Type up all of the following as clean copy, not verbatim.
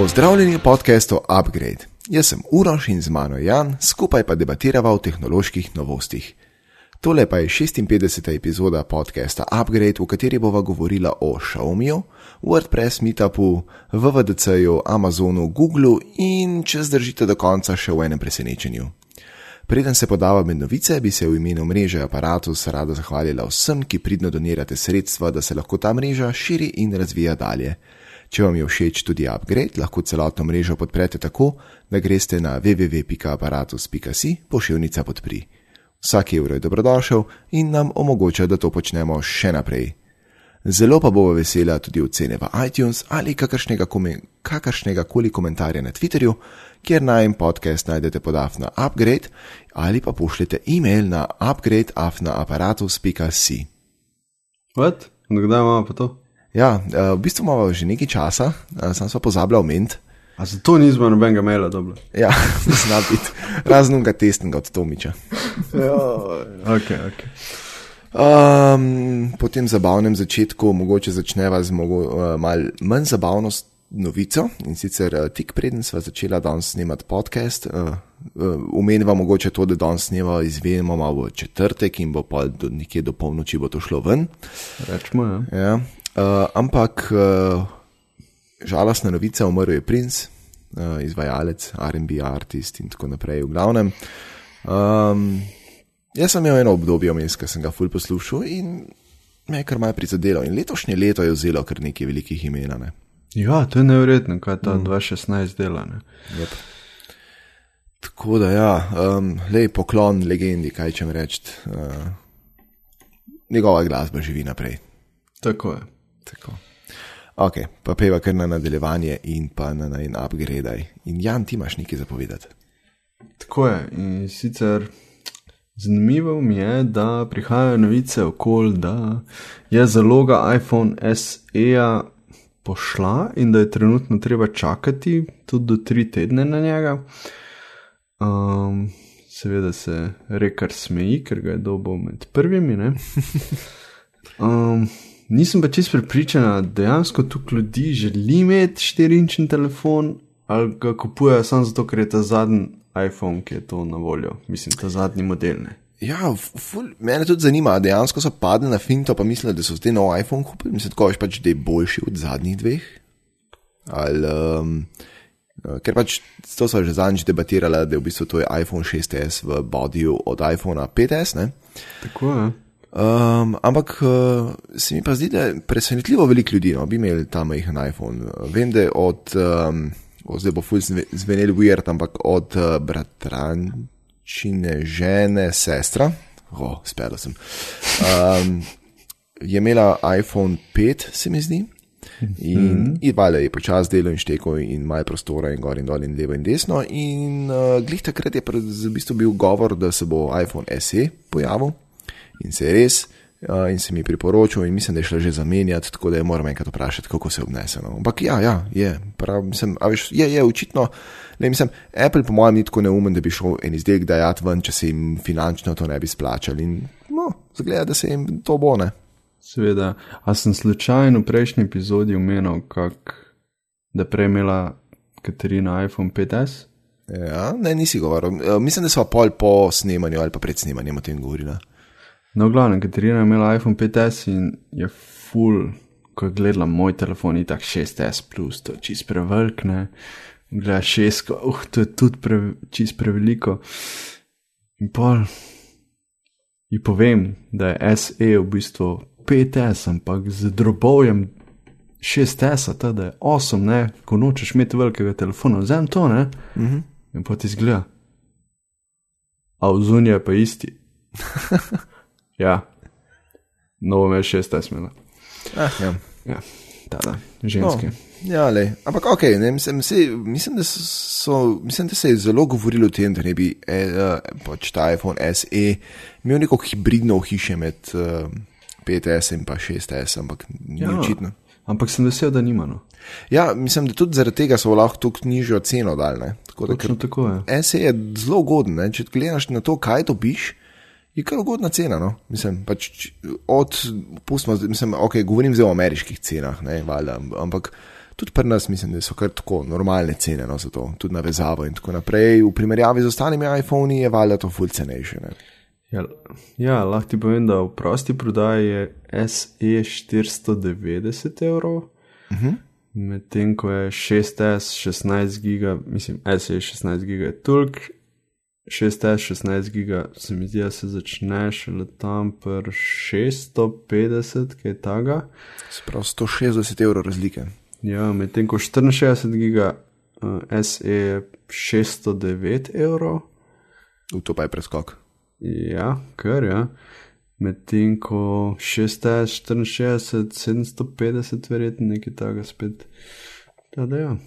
Pozdravljeni v podcastu Upgrade. Jaz sem Uroš in z mano Jan, skupaj pa debatirava o tehnoloških novostih. Tole pa je 56. epizoda podcasta Upgrade, v kateri bova govorila o Xiaomiju, Wordpress meetupu, VVDC-ju, Amazonu, Googlu in če zdržite do konca še v enem presenečenju. Preden se podava med novice, bi se v imenu mreže Aparatus rada zahvalila vsem, ki pridno donirate sredstva, da se lahko ta mreža širi in razvija dalje. Če vam je všeč tudi Upgrade, lahko celotno mrežo podprete tako, da greste na www.aparatus.si/podpri. Vsak evro je dobrodošel in nam omogoča, da to počnemo še naprej. Zelo pa bova vesela tudi ocene v iTunes ali kakršnega koli komentarja na Twitterju, kjer najin podcast najdete podaf na Upgrade ali pa pošljete e-mail na upgrade@aparatus.si. What? Nekdaj imamo pa to? Ja, v bistvu imamo že nekaj časa, sam sva pozabljal ment. A zato nismo nobenega maila dobila? Ja, zna biti. Raznega testnega od Tomiča. Ok. Po tem zabavnem začetku mogoče začneva z malo manj zabavno novico in sicer tik preden sva začela danes snemati podcast. Umenjava mogoče to, da danes snemava izvemo malo v četrtek in bo pa nekje do polnoči bo to šlo ven. Rečmo, ja. Ampak žalostna novica, umrl je Prince, izvajalec, R&B artist in tako naprej, v glavnem. Jaz sem imel eno obdobje vmes, ko sem ga ful poslušal in me je kar malo prizadelo in letošnje leto je vzelo kar nekaj velikih imena, ne. Ja, to je neverjetno, kaj ta 2016 dela, ne. Yep. Tako da ja, lej poklon legendi, kaj čem reči, njegova glasba živi naprej. Tako je. Tako. Ok, pa peva kar na nadaljevanje in pa na najin upgradaj. In Jan, ti imaš nekaj zapovedati. Tako je. In sicer zanimivo mi je, da prihajajo novice okoli, da je zaloga iPhone SE-ja pošla in da je trenutno treba čakati tudi do 3 tedne na njega. Seveda se rekar smeji, ker ga je dobil med prvimi, ne? Nisem pa čist prepričana, dejansko tukaj ljudi želi imeti 4-inčni telefon ali ga kupujejo samo zato, ker je ta zadnji iPhone, ki je to na voljo. Mislim, ta zadnji model, ne. Ja, mene tudi zanima, dejansko so padli na finto pa mislili, da so zdaj nov iPhone kupili. Mislim, tako veš pač, da je boljši od zadnjih dveh. Ker pač to so že zadnjič debatirala, da je v bistvu to je iPhone 6S v bodyju od iPhone 5S, ne. Tako je. Ampak se mi pa zdi, da je presenetljivo veliko ljudi, no, bi imeli ta majhen iPhone. Vem, da od, zdaj bo ful zveneli weird, ampak od bratrančine žene sestra, spelo sem, je imela iPhone 5, se mi zdi, in vale je počas delo in štekov in malo prostora in gor in dol in levo in desno in glih takrat je v bistvu bil govor, da se bo iPhone SE pojavil. In se je res, in se mi priporočil in mislim, da je šla že zamenjati, tako da je moram enkrat vprašati, kako se obnese. No. Ampak ja, je, prav, mislim, a veš, je, očitno, ne, mislim, Apple po mojem ni tako neumen, da bi šel en izdelek dajati ven, če se jim finančno to ne bi splačali in, no, zgleda, da se jim to bo, ne. Seveda, a sem slučajno v prejšnji epizodi omenil, da prej imela Katarina iPhone 5S? Ja, ne, nisi govoril. Mislim, da sva pol po snemanju ali pa pred snemanjem o tem govorila. No, v glavnem, Katarina je imela iPhone 5S in je full, ko je gledala moj telefon, itak 6S plus, to je čist prevelik, ne, gleda 6, to je tudi čist preveliko. In pol ji povem, da je SE v bistvu 5S, ampak z drobovjem 6S, ta da je 8, ne, ko nočeš imeti velikega telefona, vzem to, ne, in pol ti zgleda, a vzunja je pa isti. Ja, novo je 6S imela. Ja, tada, ženske. No, ja, lej, ampak okej, ne, mislim, da se je zelo govorilo o tem, da ne bi pač ta iPhone SE imel neko hibridno hiše med 5S in pa 6S, ampak ni očitno. Ampak sem vesel, da nima, no. Ja, mislim, da tudi zaradi tega so lahko tukaj nižjo ceno dal, ne. Tako, SE je zelo ugoden, ne, če gledaš na to, kaj dobiš, je kar ugodna cena, no, mislim, pač mislim, govorim zdaj o ameriških cenah, ne, valjda, ampak Tudi pri nas mislim, da so kar tako normalne cene, no, za to, tudi navezavo in tako naprej. V primerjavi z ostalimi iPhone-i je valjda to ful cenejše, ne. Ja, lahko ti povem, da v prosti prodaji je SE 490 evrov, medtem ko je 6S 16 giga, mislim, SE 16 giga je toliko, 6S 16 giga se mi zdi, da se začne šele tam pri 650, kaj taga. Sprav 160 evrov razlike. Ja, medtem ko 64 giga SE je 609 evrov. To pa je preskok. Ja, kar, ja. Medtem ko 6S, 64, 750 verjetno, nekaj taga spet. Ja.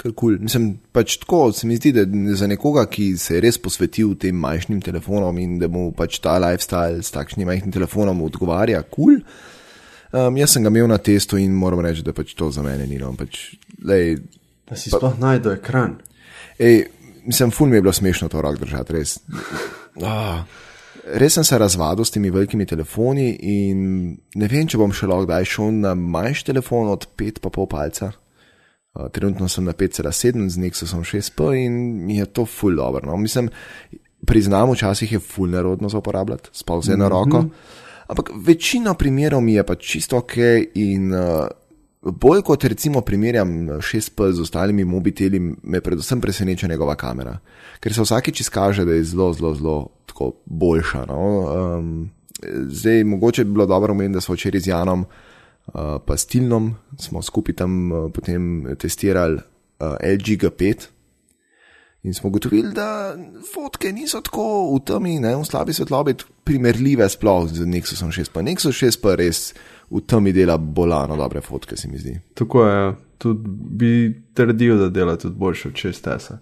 Kar cool. Mislim, pač tako se mi zdi, da za nekoga, ki se je res posvetil tem majhnim telefonom in da mu pač ta lifestyle s takšnim majhnim telefonom odgovarja cool. Jaz sem ga imel na testu in moram reči, da pač to za mene ni. No. Da si sploh najde ekran. Ej, mislim, ful mi je bilo smešno to rok držati, res. Res sem se razvadil s temi velikimi telefoni in ne vem, če bom še lahko daj šel na manjši telefon od 5,5 palca. Trenutno sem na 5,7 z Nexusom 6P in mi je to ful dobro. No. Mislim, priznam, včasih je ful nerodno za uporabljati, spal z eno roko, ampak večina primerov mi je pa čisto ok in bolj kot recimo primerjam 6P z ostalimi mobiteli, me predvsem preseneča njegova kamera, ker se vsakič izkaže, da je zelo tako boljša. No. Zdaj, mogoče bi bilo dobro omeniti, da so včeraj z Janom pa s Tilnom smo skupaj tam potem testirali LG G5 in smo gotovili, da fotke niso tako v temi, ne, v slabi svetlobi primerljive sploh z Nexusom 6P. Nexus 6P res v temi dela bolano dobre fotke, se mi zdi. Tako je, tudi bi trdil, da dela tudi boljše od 6S.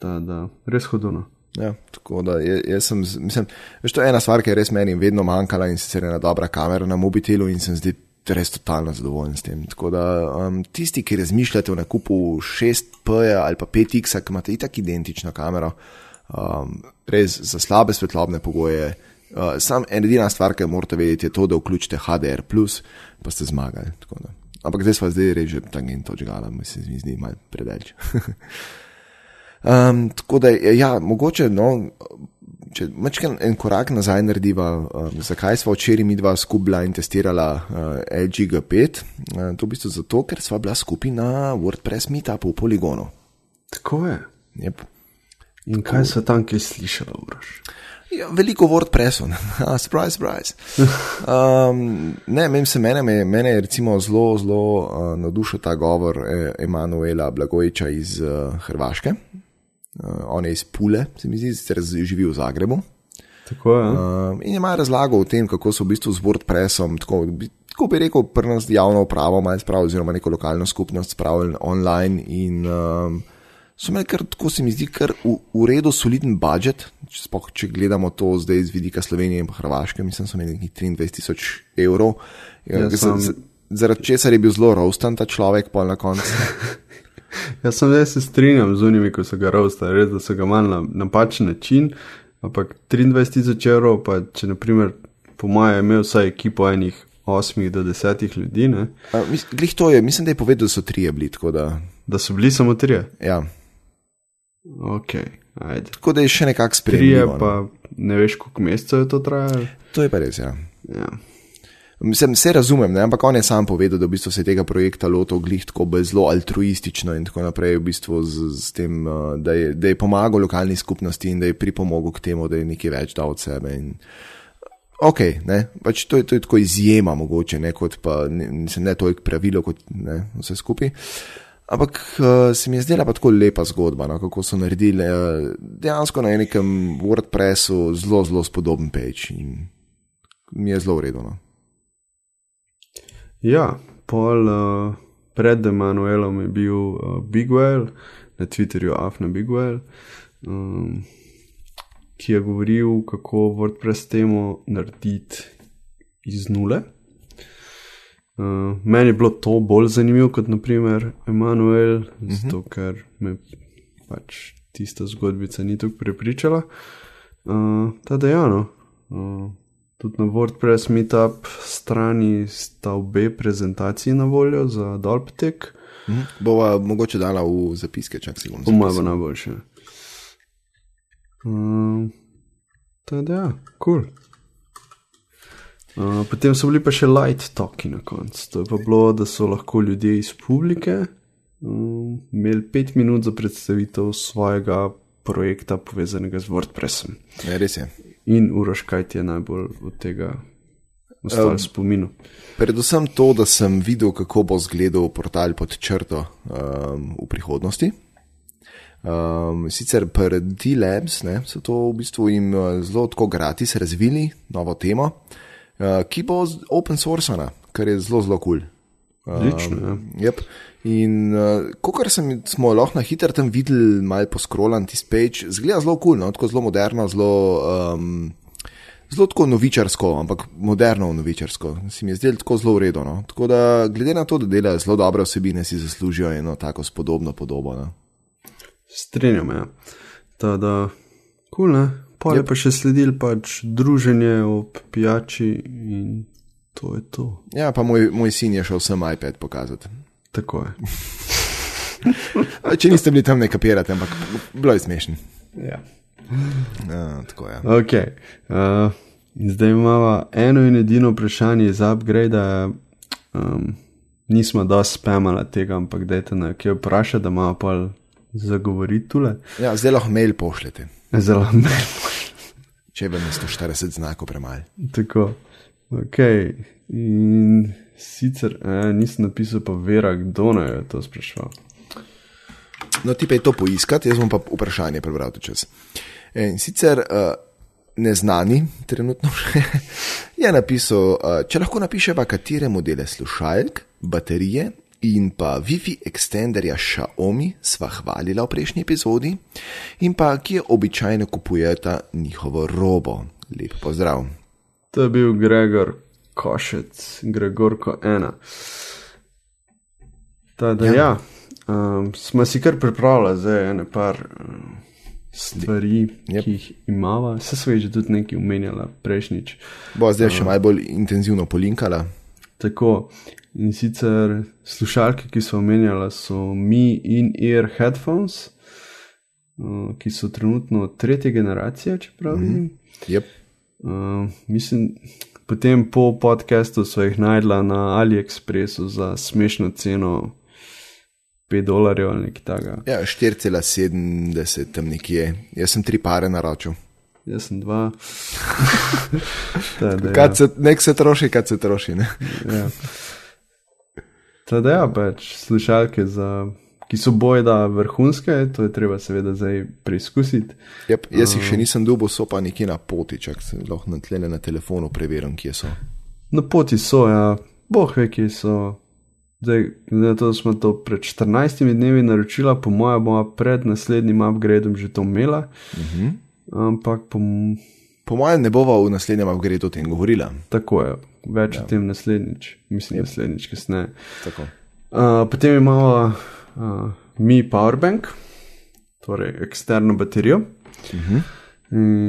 Da, res hodno. Ja, tako da, jaz sem, mislim, veš, to je ena stvar, ki je res meni vedno manjkala in sicer ena dobra kamera na mobitelu in sem zdaj res totalno zadovoljen s tem. Tako da, tisti, ki razmišljate o nakupu 6P ali pa 5X, ki imate itak identično kamero, res za slabe svetlobne pogoje, sam edina stvar, ki morate vedeti, je to, da vključite HDR+, pa ste zmagali. Tako da. Ampak zdaj reč, že tangent odžgala, mislim, mi zdi malo predelč. Tako da, ja, mogoče, no, če mačken en korak nazaj narediva, zakaj sva včeraj midva skupila in testirala LG G5, to v bistvu zato, ker sva bila skupaj na Wordpress meetupu v poligonu. Tako je. Yep. In tako. Kaj sva tam, kaj slišala, Uroš? Ja, veliko Wordpressov. Surprise. Mene je recimo zelo nadušil ta govor Emanuela Blagojiča iz Hrvaške. On je iz Pule, se mi zdi, sicer živi v Zagrebu. Tako je. In je malo razlagal o tem, kako so v bistvu z WordPressom, tako bi rekel, pri nas javno upravo malo spravili, oziroma neko lokalno skupnost spravili online in so imeli kar, tako se mi zdi, kar v redu soliden budžet, če gledamo to zdaj z vidika Slovenije in Hrvaške, mislim, so imeli nekih 23,000 evrov, zaradi česar je bil zelo roastan ta človek pol na koncu. Jaz sem zdaj se strinjam z unimi, ko so ga roastali, res, da so ga malo na napačen način, ampak 23,000 evrov, pa če naprimer po moje je imel vsaj ekipo enih 8 do 10 ljudi, ne? Glih to je, mislim, da je povedal, da so 3 bili, tako da... Da so bili samo 3? Ja. Okej, ajde. Tako da je še nekako sprejemljivo. 3 pa ne veš, koliko mesecev je to trajalo? To je pa res, ja. Mislim, se razumem, ne? Ampak on je sam povedal, da v bistvu se tega projekta lotil glih tako zelo altruistično in tako naprej, v bistvu z tem, da je pomagal lokalni skupnosti in da je pripomogel k temu, da je nekaj več dal od sebe in... Okej, ne, pač to je tako izjema mogoče, ne, kot pa, mislim, ne toliko pravilo, kot ne, vse skupaj. Ampak se mi je zdela pa tako lepa zgodba, no, kako so naredili dejansko na enekem WordPressu zelo spodoben page in mi je zelo uredo, no. Ja, pred Emanuelom je bil Bigwell, na Twitterju @ Bigwell, ki je govoril, kako WordPress temo narediti iz nule. Meni je bilo to bolj zanimivo kot naprimer Emanuel, zato ker me pač tista zgodbica ni tako prepričala. Tada ja, no. Tudi na WordPress meetup strani sta obe prezentaciji na voljo za Dolptek. Bova mogoče dala v zapiske, čak si bom zapisal. Boma bo najboljše. Teda ja, cool. Potem so bili pa še light talki na koncu. To je pa bilo, da so lahko ljudje iz publike imeli 5 minut za predstavitev svojega projekta povezanega z WordPressom. Ja, res je. In Uroš, kaj ti je najbolj od tega ostalo spominu? Predvsem to, da sem videl, kako bo zgledal portal pod črto v prihodnosti. Sicer per D-Labs ne, so to v bistvu jim zelo tako gratis razvili novo temo, ki bo open sourcena, kar je zelo, zelo cool. Odlično, yep. In kakor smo lahko na hitro tam videli, malo poskrolan tis page, zgleda zelo cool, no, tako zelo moderno, zelo tako novičarsko, ampak moderno novičarsko. Si mi je zdel tako zelo v redu, no. Tako da, glede na to, da delajo zelo dobre osebine, si zaslužijo eno tako spodobno podobo, no. Strenjam, ja. Tada, cool, ne? Pol je pa še sledil pač druženje ob pijači in to je to. Ja, pa moj sin je šel sem iPad pokazati. Tako je. Če niste bili tam ne kapirati, ampak bilo je smešen. Ja. Tako je. Ja. Ok. Zdaj imamo eno in edino vprašanje iz upgrade-a. Nismo dosti spamala tega, ampak dajte na kje vpraša, da ima pol zagovoriti tule. Ja, zdaj lahko mail pošljete. Zdaj lahko mail pošljete. Če bi 140 znakov premali. Tako, ok. In sicer nisem napisal pa Vera, kdo naj je to sprašval. No, ti pa je to poiskati, jaz bom pa vprašanje prebral to čas. In sicer neznani, trenutno še, je napisal, če lahko napiševa, katere modele slušalk, baterije, in pa Wi-Fi extenderja Xiaomi sva hvalila v prejšnji epizodi in pa kje običajno kupujeta njihovo robo. Lep pozdrav. To je bil Gregor Košec, Gregorko 1. Tada ja, smo si kar pripravila zdaj ene par stvari, ki jih imava. Se sva je že tudi nekaj omenjala prejšnjič. Bo zdaj še najbolj intenzivno polinkala. Tako, in sicer slušalke, ki so omenjala, so Mi In-Ear Headphones, ki so trenutno 3. generacija, če prav vidim. Yep. Mislim, potem po podcastu so jih najdla na AliExpressu za smešno ceno $5 ali nekaj taga. Ja, 4,70 tam nekje. Jaz sem 3 pare naročil. Jaz sem 2. Nek se troši, kad se troši, ne? Ja. Tada ja, pač slušalke, ki so bojda vrhunske, to je treba seveda zdaj preizkusiti. Yep, jaz jih še nisem dobil, so pa nekje na poti, čak se lahko tlele na telefonu preverim, kje so. Na poti so, ja, boh ve, kje so. Zdaj to smo to pred 14 dnevi naročila, po moja bova pred naslednjim upgradeom že to imela. Ampak po mojem ne bova v naslednjem upgrade o tem govorila. Tako je, več o tem naslednjič. Mislim, naslednjič kasneje. Tako. Potem imamo Mi Powerbank, torej eksterno baterijo.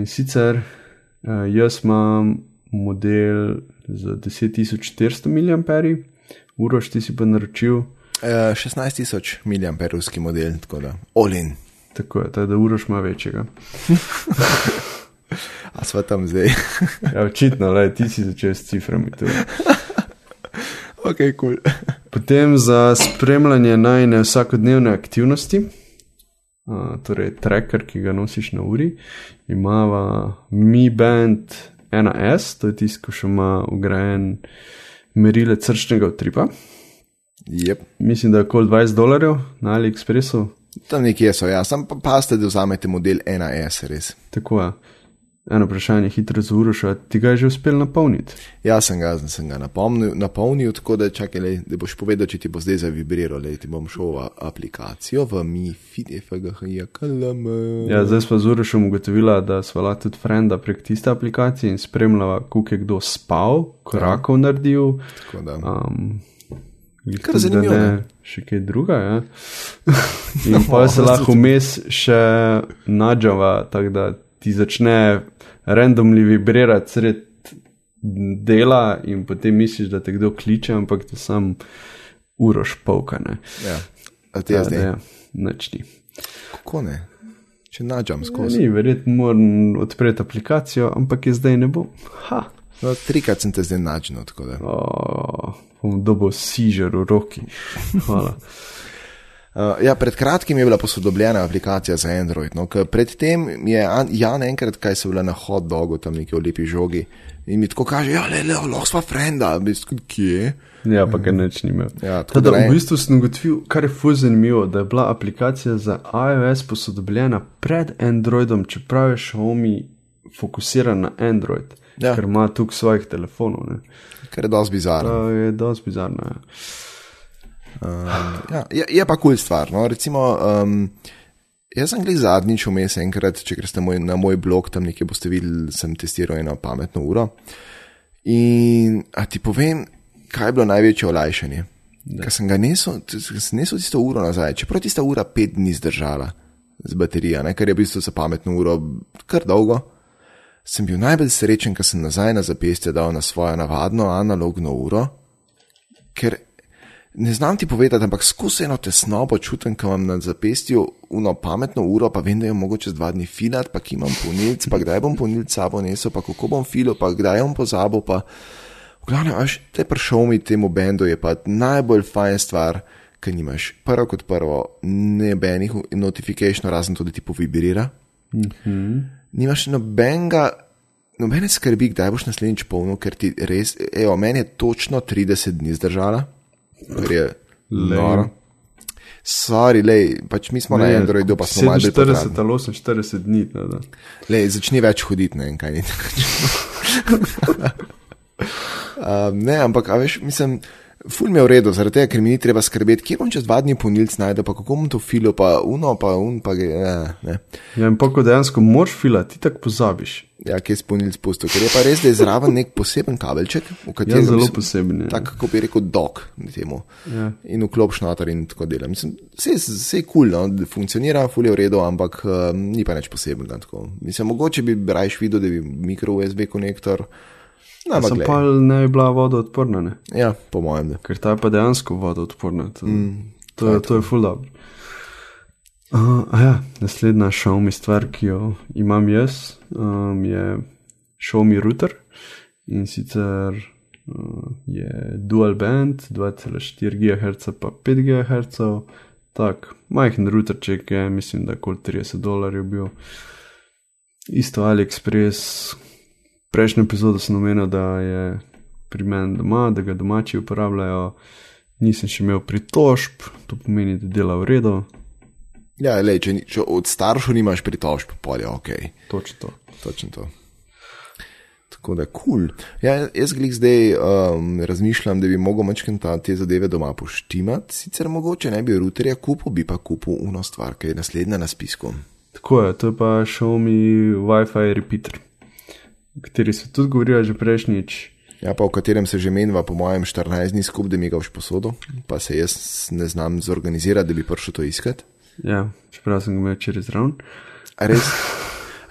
Sicer jaz imam model za 10.400 mAh, Uroš, ti si pa naročil? 16.000 mAh model, tako da all in. Tako je, da Uroš ima večjega. A sva tam zdaj? Ja, očitno, lej, ti si začel s ciframi tu. Ok, cool. Potem za spremljanje najne vsakodnevne aktivnosti, torej tracker, ki ga nosiš na uri, imava Mi Band 1S, to je tisto, ko še ima ugrajen merile srčnega utripa. Yep. Mislim, da je okoli $20 na AliExpressu. Tam nekje so, ja, sam pa paste, da vzamete model 1S, res. Tako, ja. Eno vprašanje hitro za Uroša, ti ga je že uspel napolniti? Ja, sem ga napolnil, tako da čakaj, lej, da boš povedal, če ti bo zdaj zavibriral, lej, ti bom šel v aplikacijo, v Mi Fit, FGHJKLM. Ja, zdaj sva z Urošom ugotovila, da sva lahko tudi frenda prek tiste aplikacije in spremljava, koliko je kdo spal, korakov naredil. Tako da. Kar zanimivo, ne? Še kaj druga, ja. In pa se lahko vmes še nadžava, tako da ti začne randomly vibrirati sred dela in potem misliš, da te kdo kliče, ampak te sam Uroš polka, ne. Ja, a ti jaz ne? Nič ni. Kako ne? Če nađam skozi. Ni, verjetno moram odpreti aplikacijo, ampak je zdaj ne bo. Ha. No, trikrat sem te zdaj nađeno, tako da. Bom dobil seizure v roki. Hvala. Ja, pred kratkim je bila posodobljena aplikacija za Android, no, pred tem je Jan enkrat, kaj so bila na hot dogu, tam nekaj v lepi žogi, in mi tako kaže, ja, le, lahko sva frenda, kje? Ja, pa kaj neč nima. Ja, teda, v bistvu sem gotovil, kar je ful zanimivo, da je bila aplikacija za iOS posodobljena pred Androidom, čeprav je Xiaomi fokusiran na Android, ja. Ker ima tukaj svojih telefonov, ne. Ker je dosti bizarno. Je dosti bizarno, ja. Ja, je pa cool stvar, no, recimo, jaz sem glih zadnjič vmes enkrat, če greste na moj blog, tam nekaj boste videli, sem testiral eno pametno uro in a ti povem, kaj je bilo največje olajšanje, ker sem ga nesel tisto uro nazaj, čeprav tista ura 5 dni zdržala z baterija, ne, ker je v bistvu za pametno uro kar dolgo, sem bil najbolj srečen, ker sem nazaj na zapestje dal na svojo navadno analogno uro, ker ne znam ti povedati, ampak skozi eno tesno počutim, ko imam na zapestju uno pametno uro, pa vem, da jo mogoče z 2 dni filat, pa ki imam ponilc, pa kdaj bom ponilc sabo nesel, pa kako bom filo, pa kdaj bom pozabil, pa v glavnem, až te prišel mi temu bendu je pa najbolj fajn stvar, ki nimaš prvo kot prvo nebenih notification, razen to, da ti povibrira. Mm-hmm. Nimaš nobene skrbi, kdaj boš naslednjič polno, ker ti res, evo, meni je točno 30 dni zdržala. Ker je noro. Sorry, lej, pač mi smo na Androidu, pa smo malo potratni. 47 ali 48 dni. Da. Lej, začni več hoditi, ne, kaj ni tako. Ne, ampak, a veš, mislim, ful mi je v redu, zaradi tega, ker mi ni treba skrbeti, kje bom čez 2 dni ponilc najde, pa kako bom to filo, pa uno, pa un, pa ne. Ja, in pa, ko dejansko moraš fila, ti tak pozabiš. Ja, kje je ponilc pusto, ker je pa res, da je zraven nek poseben kabelček, v katerem ja, zelo poseben, tako, kako bi rekel, dock temu. Ja. In vklopš noter in tako dela. Mislim, vse je cool, no, funkcionira, ful je v redu, ampak ni pa nič posebnega. Tako. Mislim, mogoče bi rajš videl, da bi mikro USB konektor. No, sem pa ne bi bila voda odporna, ne? Ja, po mojem, ne. Ker ta je pa dejansko voda odporna. To je ful dobro. Ja, naslednja Xiaomi stvar, ki jo imam jaz, je Xiaomi router in sicer je dual band, 2,4 GHz pa 5 GHz, tak, majhen routerček je, mislim, da je okoli $30 bil. Isto AliExpress, prejšnjo epizodo sem omenil, da je pri meni doma, da ga domači uporabljajo, nisem še imel pritožb, to pomeni, da dela v redu. Ja, lej, če od staršo nimaš pritožb, polje, okej. Točno to. Tako da, cool. Ja, jaz glih zdaj razmišljam, da bi mogel mačken te zadeve doma poštimati, sicer mogoče ne bi routerja kupil, bi pa kupil uno stvar, ki je naslednja na spisku. Tako je, to je pa Xiaomi Wi-Fi repeater, o kateri se tudi govorila že prejšnjič. Ja, pa o katerem se že menjava po mojem 14 dni skup, da mi ga boš posodo, pa se jaz ne znam zorganizirati, da bi prišel to iskati. Ja, čeprav sem ga imel včeraj zravn. A res?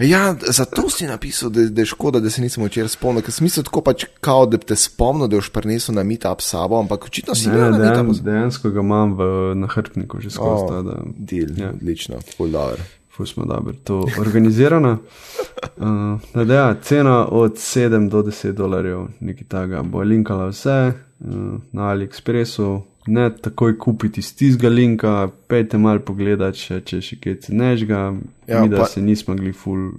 Ja, zato si napisal, da je škoda, da se nisem včeraj spomnil, ker sem mislil tako pač kao, da te spomnil, da boš prinesel na meetup sabo, ampak očitno si imel na meetup. Dejansko ga imam na hrbtniku že skozi. Odlično, ful dobro. Ful smo dobro, to organizirano. Ja, cena od $7 do $10, nekaj taga, bo linkala vse na AliExpressu, ne takoj kupiti iz tizga linka, pejte malo pogledati, če še kaj ceneš ga, ja, mi da pa se nismo gli ful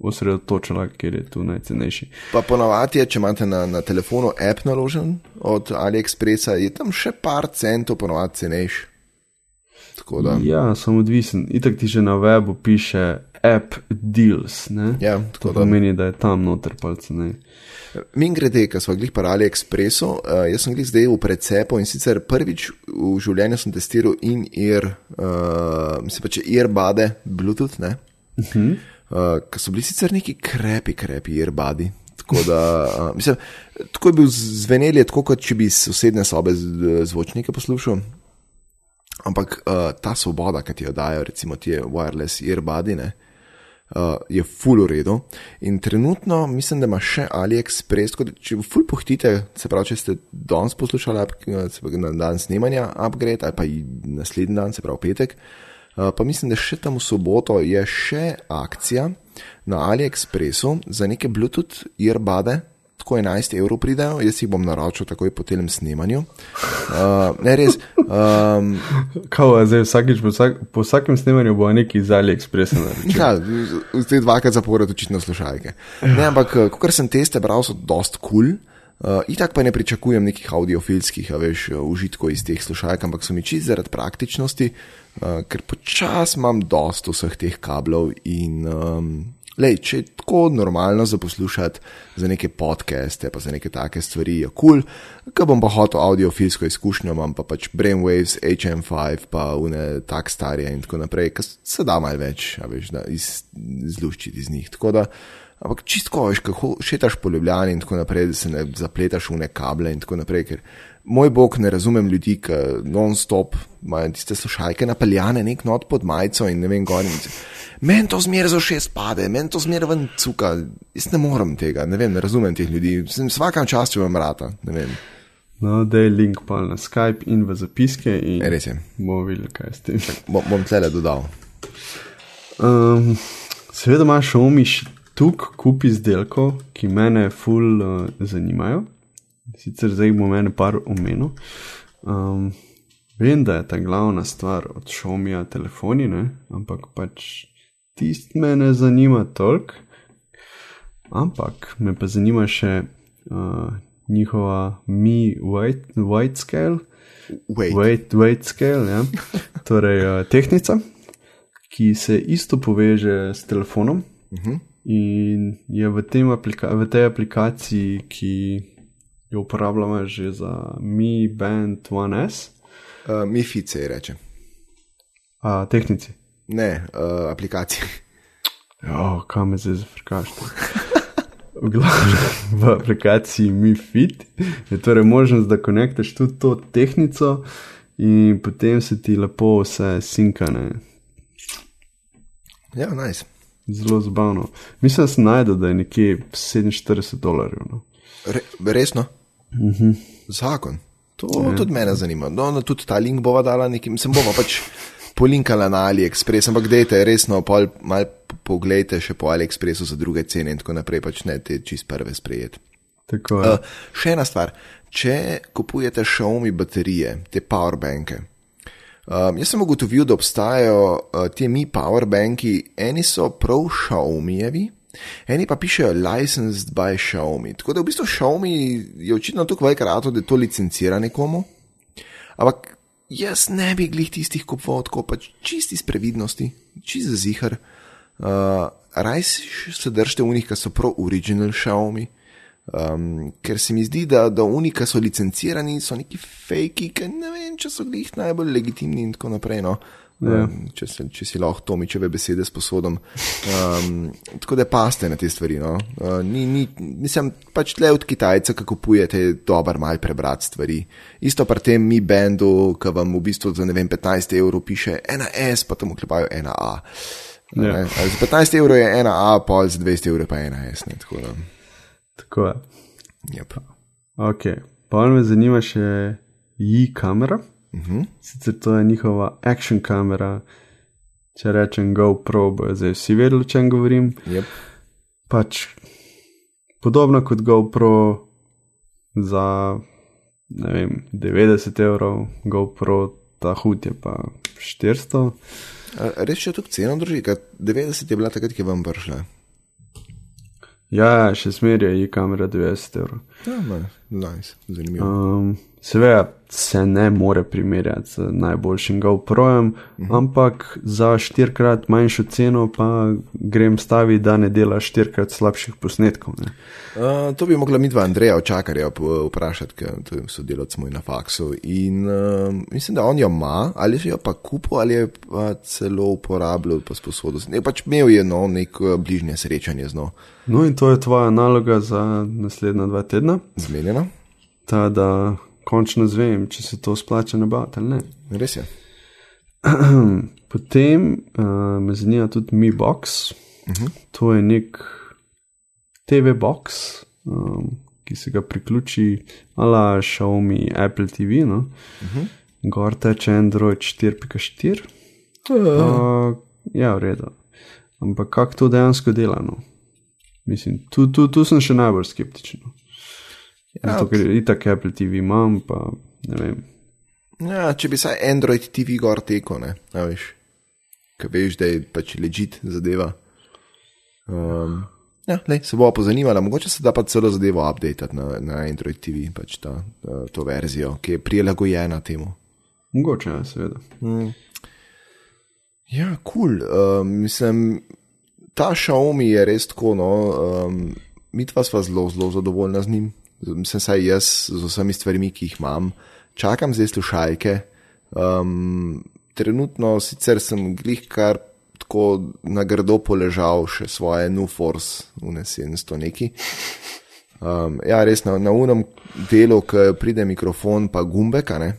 osredotočila, kjer je tu najcenejši. Pa ponavadi je, če imate na telefonu app naložen od AliExpressa, je tam še par centov ponavadi cenejš. Tako da. Ja, sem odvisen. Itak ti že na webu piše app deals, ne? Ja, tako da. To pomeni, da je tam noter palce, ne? Min grede, ko smo glih par AliExpressu, jaz sem glih zdaj v precepu in sicer prvič v življenju sem testiral in-ear, mislim pa, če earbade, Bluetooth, ne? Uh-huh. Ko so bili sicer neki krepi earbadi, tako da, mislim, tako je bil zvenelje, tako kot če bi sosedne sobe zvočnike poslušal. Ampak ta svoboda, ki ti jo dajo, recimo ti je wireless earbudi, ne, je ful v redu in trenutno mislim, da ima še AliExpress, tako da če ful pohtite, se pravi, če ste danes poslušali na dan snemanja upgrade ali pa naslednji dan, se pravi petek, pa mislim, da še tam v soboto je še akcija na AliExpressu za neke Bluetooth earbade, tako 11 evrov pridajo, jaz jih bom naročil takoj po telem snemanju. Ne, res. Kao, zdaj vsakič, po vsakem snemanju bo nekaj iz AliExpressa naročil. Ja, zdaj dvakrat zapored očitno slušalke. Ne, ampak, kakor sem teste bral, so dost cool. Itak pa ne pričakujem nekih audiofilskih, užitkov iz teh slušalk, ampak so mi čist zaradi praktičnosti, ker počas imam dost vseh teh kablov in... Lej, če je tako normalno zaposlušati za neke podcaste, pa za neke take stvari, je cool, ko bom pa hotel audiofilsko izkušnjo, imam pa pač Brainwaves, HM5, pa une tak starje in tako naprej, ko se da malo več, izluščiti iz njih, tako da, ampak čistko, veš, kako šetaš po Ljubljani in tako naprej, da se ne zapletaš une kable in tako naprej, ker moj bog, ne razumem ljudi, ki non-stop imajo tiste slušalke napeljane nek not pod majico in ne vem gor. Men to zmer za ušes pade, men to zmer ven cuka. Jaz ne moram tega, ne vem, ne razumem teh ljudi. Svakam čas, če vam rata, ne vem. No, daj link pa na Skype in v zapiske in bomo videli, kaj s tem. Bom tlele dodal. Seveda ima Xiaomi tuk kup izdelkov, ki mene ful zanimajo. Sicer zdaj bom mene par omenil. Vem, da je ta glavna stvar od Xiaomija telefoni, ne? Ampak pač tist mene zanima toliko. Ampak me pa zanima še njihova Mi Weight Scale, ja. Torej tehnica, ki se isto poveže s telefonom in je v tej aplikaciji, ki jo uporabljamo že za Mi Band 1S. Mi Fit se je reče. A, tehnici? Ne, aplikaciji. Jo, kaj me zdaj zafrkaš? V aplikaciji Mi Fit je torej možnost, da konektaš tudi to tehnico in potem se ti lepo vse sinkane. Ja, nice. Zelo zabavno. Mislim, da sem najdel, da je nekje $47. No. Resno? Mhm. Zakon. To tudi mene zanima. No, tudi ta link bova dala nekim, sem bova pač polinkala na AliExpress, ampak dejte, resno, malo poglejte še po AliExpressu za druge cene in tako naprej, pač ne te čist prve sprejeti. Tako je. Še ena stvar, če kupujete Xiaomi baterije, te powerbanke, jaz sem ugotovil, da obstajajo te Mi powerbanki, eni so prav Xiaomijevi, eni pa pišejo licensed by Xiaomi, tako da v bistvu Xiaomi je očitno tukaj velik rato, da to licencira nekomu, ampak jaz ne bi glih tistih kupoval tako, pač čist iz previdnosti, čist za zihar, raj se držte unih, ki so prav original Xiaomi, ker se mi zdi, da unih, ki so licencirani, so neki fejki, ki ne vem, če so glih najbolj legitimni in tako naprej, no. Yeah. Če si lahko Tomičeve besede sposodom. Tako da paste na te stvari, no. Mislim, pač tle od Kitajca, kako kupujete, dober malo prebrati stvari. Isto pri tem Mi Bandu, ki vam v bistvu za, ne vem, 15 evrov piše 1S, pa tam oklepajo 1A. Yeah. Za 15 evrov je 1A, pol za 200 evrov pa 1S, ne, tako da. Tako je. Yep. Ok, pa me zanima še kamera. Sicer to je njihova action kamera, če rečem GoPro, bojo zdaj vsi vedeli, o čem govorim. Yep. Pač podobno kot GoPro za, ne vem, 90 €, GoPro ta hud je pa 400. Res še tukaj ceno drži, kad 90 je bila takrat, ki vam prišla. Ja, še smer je kamera 90 €. Ja, nice, zanimivo. Seveda se ne more primerjati z najboljšim GoProjem, ampak za 4-krat manjšo ceno pa grem stavi, da ne dela 4-krat slabših posnetkov. Ne? To bi mogla midva Andreja Očakarja vprašati, ker to je sodelavec moj na faksu. In mislim, da on jo ima, ali jo pa kupo, ali je pa celo uporabljal pa sposobil. Pač imel je nek bližnje srečanje z njo. No in to je tvoja naloga za naslednja 2 tedna. Zmenjena. Ta, da končno zvem, če se to splača nabaviti ali ne. Res je. Potem me zanima tudi Mi Box, To je nek TV box, ki se ga priključi ala Xiaomi Apple TV, no? Gor teče Android 4.4. Ja, v redu. Ampak kako to dejansko dela, no? Mislim, tu sem še najbolj skeptičen. Zato, ker itak Apple TV imam, pa ne vem. Ja, če bi saj Android TV gor teko, ne, ja, veš, kaj veš, da je pač legit zadeva. Ja, lej, se bo pozanimala, mogoče se da pa celo zadevo updatati na Android TV, pač to verzijo, ki je prilagojena temu. Mogoče, ja, seveda. Ja, cool. Mislim, ta Xiaomi je res tako, no, midva sva zelo, zelo zadovoljna z njim. Mislim, saj jaz z vsemi stvarmi, ki jih imam, čakam zdaj slušajke. Trenutno sicer sem glih kar tako na grdo poležal še svoje New Force UNE700 neki. Ja, res na unem delu, ko pride mikrofon pa gumbeka, ne,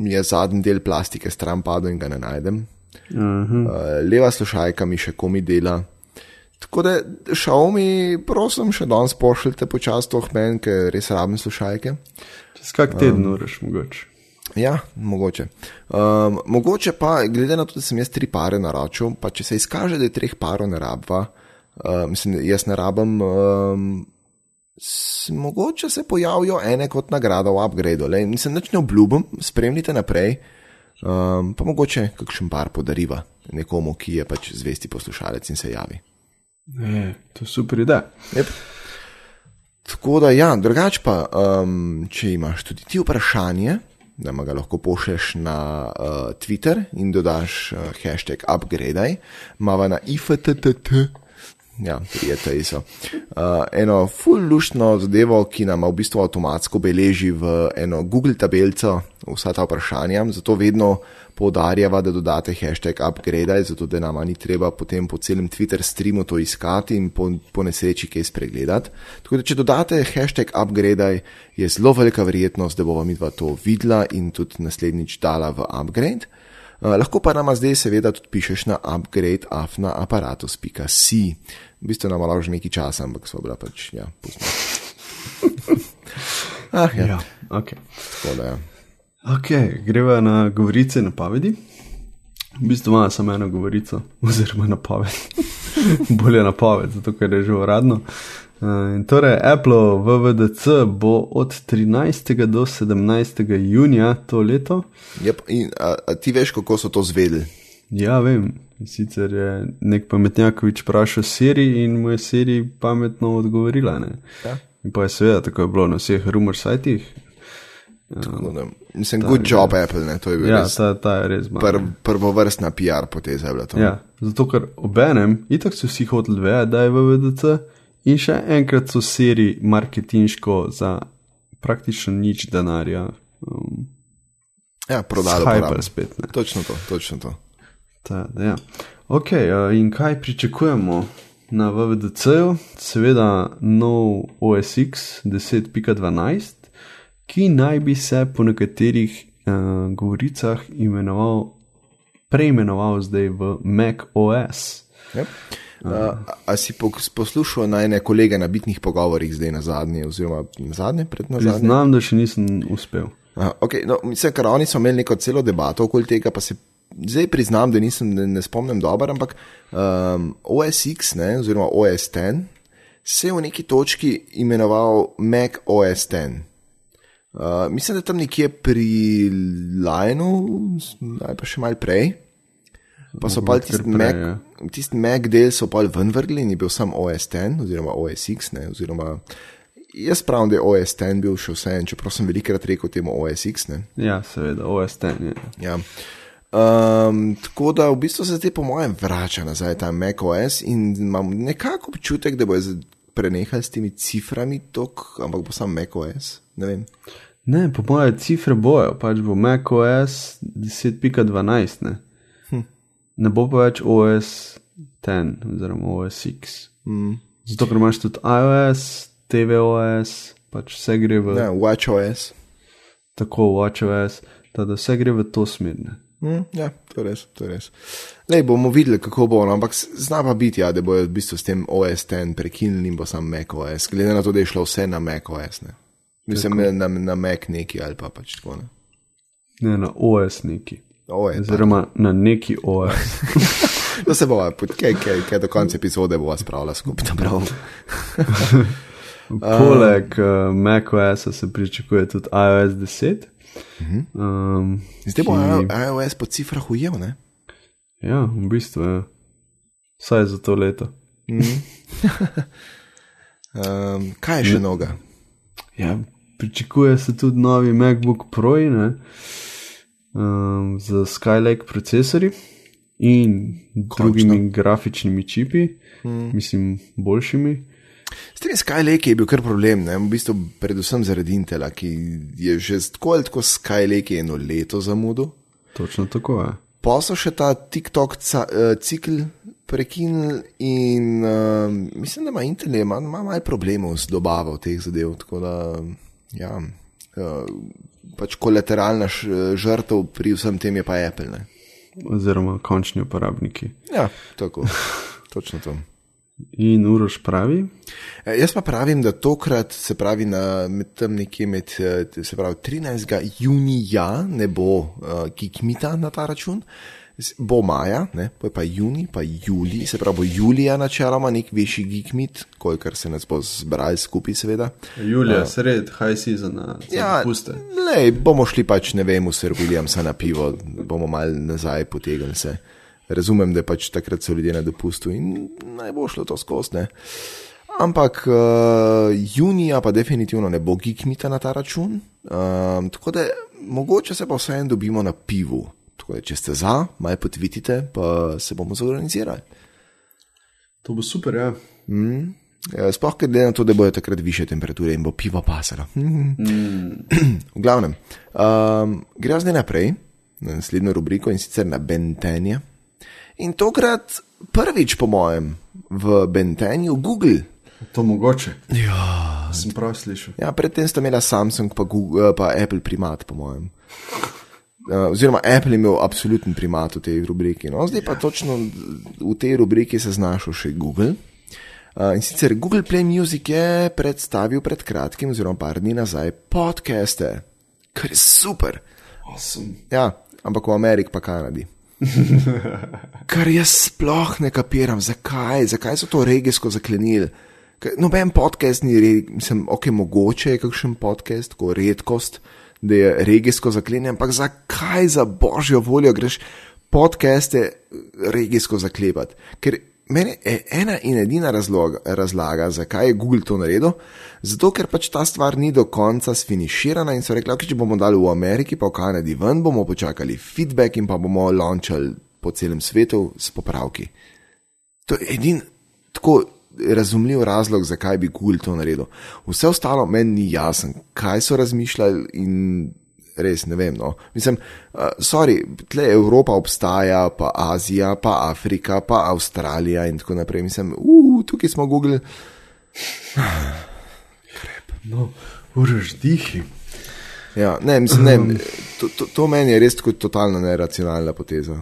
je zadnji del plastike stran padel in ga ne najdem. Leva slušajka mi še komi dela. Tako da, Xiaomi, prosim, še danes pošljite počas toh men, ker res rabim slušajke. Čez kak teden ureš, mogoče. Ja, mogoče. Mogoče pa, glede na to, da sem jaz 3 pare naročil, pa če se izkaže, da je 3 parov ne rabva, mislim, jaz ne rabim, mogoče se pojavijo ene kot nagrada v upgrade-u. Mislim, nič ne obljubim, spremljite naprej, pa mogoče kakšen par podariva nekomu, ki je pač zvesti poslušalec in se javi. Ne, to super ide. Yep. Tako da, ja, drugač pa, če imaš tudi ti vprašanje, da ga lahko pošlješ na Twitter in dodaš hashtag upgradaj, mava na ifttt, ja, prijete iso, eno ful luštno zadevo, ki nama v bistvu avtomatsko beleži v eno Google tabelco vsa ta vprašanja, zato vedno poudarjava, da dodate hashtag upgradaj, zato da nama ni treba potem po celem Twitter streamu to iskati in po nesreči kaj spregledati. Tako da, če dodate hashtag upgradaj, je zelo velika verjetnost, da bova midva to videla in tudi naslednjič dala v upgrade. Lahko pa nama zdaj seveda tudi pišeš na upgrade@aparatus.si. V bistvu nama lahko že nekaj časa, ampak so bila pač, ja, pustimo. Ja, ok. Tako da, ja. Ok, greva na govorice in napovedi. V bistvu ima samo eno govorico, oziroma napoved. Bolje napoved, zato ker je že uradno. In torej, Appleov VVDC bo od 13. do 17. junija to leto. Yep, in, a ti veš, kako so to zvedeli? Ja, vem. Sicer je nek pametnjakovič prašil Siri in mu je Siri pametno odgovorila. Ne? Ja. In pa je seveda, tako je bilo na vseh rumor sajtih. Tako da, mislim, good job res, Apple, ne, to je bil ja, res, ta je res prvovrstna PR poteza je bila to. Ja, zato ker obenem, itak so vsi hoteli veja, da je VVDC in še enkrat so Siri marketinško za praktično nič denarja ja, prodalo porabno. Spet, ne. Točno to. Ta, ja. Ok, in kaj pričakujemo na VVDC-ju? Seveda nov OS X 10.12, ki naj bi se po nekaterih govoricah preimenoval zdaj v macOS. Yep. A si poslušal na ene kolega na bitnih pogovorih zdaj na zadnje, oziroma pred na zadnje? Priznam, da še nisem uspel. Ok, no, mislim, ker oni so imeli neko celo debato okoli tega, pa se zdaj priznam, da ne spomnem dobro, ampak OS X, ne, oziroma OS X, se v neki točki imenoval Mac OS X. Mislim, da tam nekje pri Lionu, ali pa še malo prej, pa so pa tisti Mac del so pa ven vrgli in je bil sam OS X oziroma OS X, ne, oziroma jaz pravim, da je OS X bil še vse en, čeprav sem velikrat rekel temu OS X, ne. Ja, seveda, OS X, ja. Tako da v bistvu se zdaj po mojem vrača nazaj ta Mac OS in imam nekako občutek, da bo prenehal s temi ciframi tok, ampak bo sam Mac OS. Ne vem. Ne, po moje cifre bojo, pač bo macOS 10.12, ne. Ne bo pa več OS X, oziroma OS X. Zato, ker imaš tudi iOS, tvOS, pač vse gre v... Ne, Watch OS. Tako, Watch OS, da vse gre v to smer, ne. Ja, to je res, to je res. Lej, bomo videli, kako bo, ampak zna pa biti, ja, da bojo v bistvu s tem OS X prekinili in bo sam macOS, glede na to, da je šlo vse na macOS, ne. Mislim, na Mac neki ali pa pač tako, ne. Ne, na OS neki. Oziroma na neki OS. To se bova, kaj do konca epizode bova spravila skupaj, prav. Poleg macOS-a se pričakuje tudi iOS 10. Zdaj bo iOS po cifrah ujel, ne? Ja, v bistvu, ja. Vsaj za to leto. Kaj je še noga? Ja, pričakuje se tudi novi MacBook Pro, ne? Z Skylake procesori in drugimi grafičnimi čipi, mislim boljšimi. S tem Skylake je bil kar problem, ne? V bistvu predvsem zaradi Intela, ki je že tako ali tako Skylake eno leto zamudil. Točno tako, je. Pa so še ta TikTok cikl prekinil in mislim, da ima Intel malo problemov z dobavo teh zadev, tako da ja, pač kolateralna žrtev pri vsem tem je pa Apple, ne? Oziroma končni uporabniki. Ja, tako, točno to. In Uroš pravi? Jaz pa pravim, da tokrat se pravi med 13. junija ne bo kikmita na ta račun, bo maja, ne, pa juni, pa julij, se pravi bo julija načeloma nek večji gikmit, kolikor se nas bo zbrali skupaj seveda. Julija, sred, high season, ja, puste. Lej, bomo šli pač, ne vem, v Sir Williamsa na pivo, bomo malo nazaj potegali se. Razumem, da pač takrat so ljudje na dopustu in naj bo šlo to skozi, ne. Ampak junija pa definitivno ne bo gikmita na ta račun, tako da mogoče se pa vsaj dobimo na pivu. Tako da, če ste za, malo potvitite, pa se bomo zorganizirali. To bo super, ja. Sploh, ker glede na to, da bojo takrat više temperature in bo pivo pasalo. V glavnem, gremo zdaj naprej na naslednjo rubriko in sicer na bentenje. In tokrat prvič, po mojem, v bentenju Google. To mogoče. Ja. Sem prav slišal. Ja, predtem sta imela Samsung pa Apple primat, po mojem. Oziroma Apple je imel absoluten primat v tej rubriki. No, zdaj pa točno v tej rubriki se znašel še Google. In sicer Google Play Music je predstavil pred kratkim, oziroma par dni nazaj, podcaste. Kar je super. Awesome. Ja, ampak v Ameriki pa Kanadi. Kar jaz sploh ne kapiram, zakaj so to regijsko zaklenili. Noben podcast ni, mislim, ok, mogoče je kakšen podcast, tako redkost, da je regijsko zaklenjen, ampak zakaj za božjo voljo greš podcaste regijsko zaklepati? Ker mene je ena in edina razlaga, zakaj je Google to naredil, zato ker pač ta stvar ni do konca sfiniširana in so rekli, ok, če bomo dali v Ameriki pa v Kanadi ven, bomo počakali feedback in pa bomo launchali po celem svetu s popravki. To je edin tako razumljiv razlog, zakaj bi Google to naredil. Vse ostalo meni ni jasen, kaj so razmišljali in res ne vem, no. Mislim, tle Evropa obstaja, pa Azija, pa Afrika, pa Avstralija in tako naprej. Mislim, tukaj smo Google. Krep. No, Uroš, dihi. Ja, ne, mislim, ne, to meni je res tako totalno neracionalna poteza.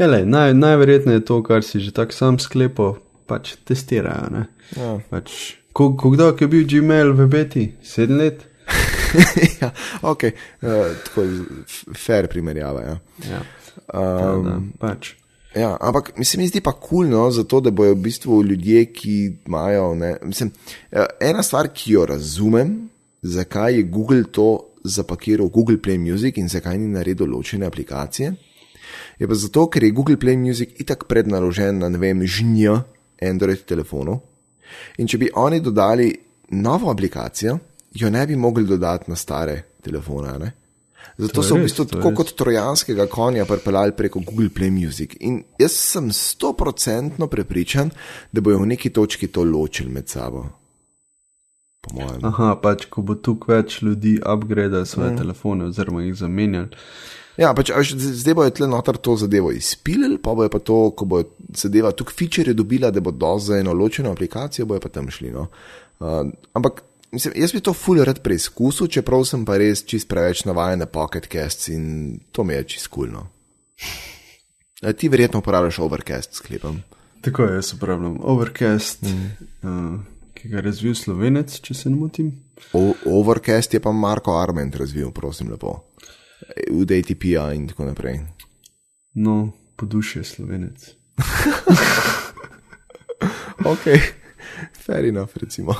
Jele, najverjetneje je to, kar si že tak sam sklepo, pač testirajo, ne. Ja. Pač, kdo je bil Gmail v beti? 7 let? Ja, ok, tako fair primerjava, ja. Ja, da, pač. Ja, ampak mislim, mi zdi pa cool, no, zato, da bojo v bistvu ljudje, ki imajo, ne, mislim, ena stvar, ki jo razumem, zakaj je Google to zapakiral Google Play Music in zakaj ni naredil ločene aplikacije, je pa zato, ker je Google Play Music itak prednaložen na, ne vem, žnjo Android telefonov in če bi oni dodali novo aplikacijo, jo ne bi mogli dodati na stare telefone, ne? Zato so v bistvu tako kot trojanskega konja pripeljali preko Google Play Music. In jaz sem 100% prepričan, da bojo v neki točki to ločili med sabo. Po mojem. Aha, pač, ko bo tukaj več ljudi upgradeali svoje telefone oziroma jih zamenjali. Ja, pač, zdaj bojo tle notar to zadevo izpilili, pa bojo pa to, ko bo zadeva tukaj feature dobila, da bo dosti za eno ločeno aplikacijo, bojo pa tam šli, no. Ampak mislim, jaz bi to ful rad preizkusil, čeprav sem pa res čist preveč navajen na Pocket Casts in to mi je čist kulno. Ti verjetno uporabljaš Overcast, sklepam. Tako je, jaz uporabljam Overcast, ki ga je razvil Slovenec, če se ne motim. Overcast je pa Marco Arment razvil, prosim lepo. Od ATP-a in tako naprej. No, po duši je Slovenec. Ok, fair enough, recimo.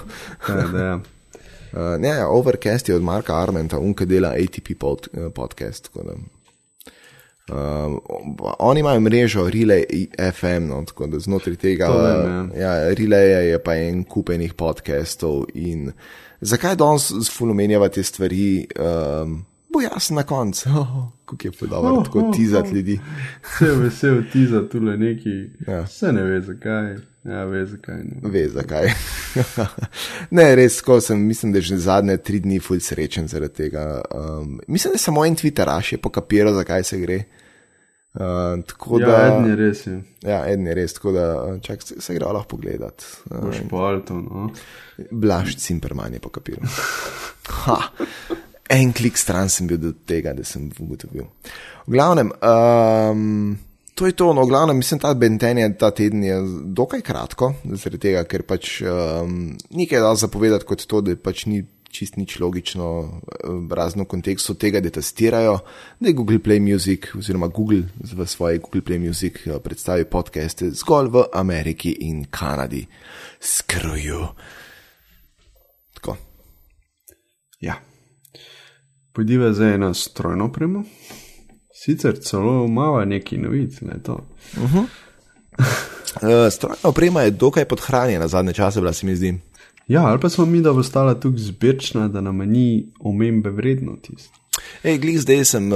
Ne, Overcast je od Marka Armenta, ki dela ATP podcast, tako da... Oni imajo mrežo Relay FM, no, tako da znotraj tega Relaya je pa en kupenih podcastov in zakaj danes fulumenjava te stvari, bo jasno na koncu, kako je podobno, tako tizati ljudi. Vse vesel tizati tule neki, vse ne ve zakaj. Ja, ve zakaj. Ne, res, ko sem, mislim, da je že zadnje 3 dni ful srečen zaradi tega. Mislim, da samo en Twitteraš je pokapiral, zakaj se gre. Tako da, eden je res. Tako da, čak, se gre lahko pogledati. Boš pol to, no. Blaž Cimperman je pokapiral. En klik stran sem bil do tega, da sem ugotovil. V glavnem, to je to, no, glavno, mislim, ta bentenje ta teden je dokaj kratko, zaradi tega, ker pač nekaj dal zapovedati kot to, da pač ni čist nič logično razno kontekstu tega, da testirajo, da je Google Play Music oziroma Google v svoji Google Play Music predstavi podcaste zgolj v Ameriki in Kanadi. Skruju. Tako. Ja. Pojdiva zdaj na strojno premo. Sicer celo mava neki novic, ne to. Strojna oprema je dokaj podhranjena, zadnje čase bila, se mi zdi. Ja, ali pa smo mi, da bo stala tukaj zbirčna, da nam ni omembe vredno tist. Ej, glih, zdaj sem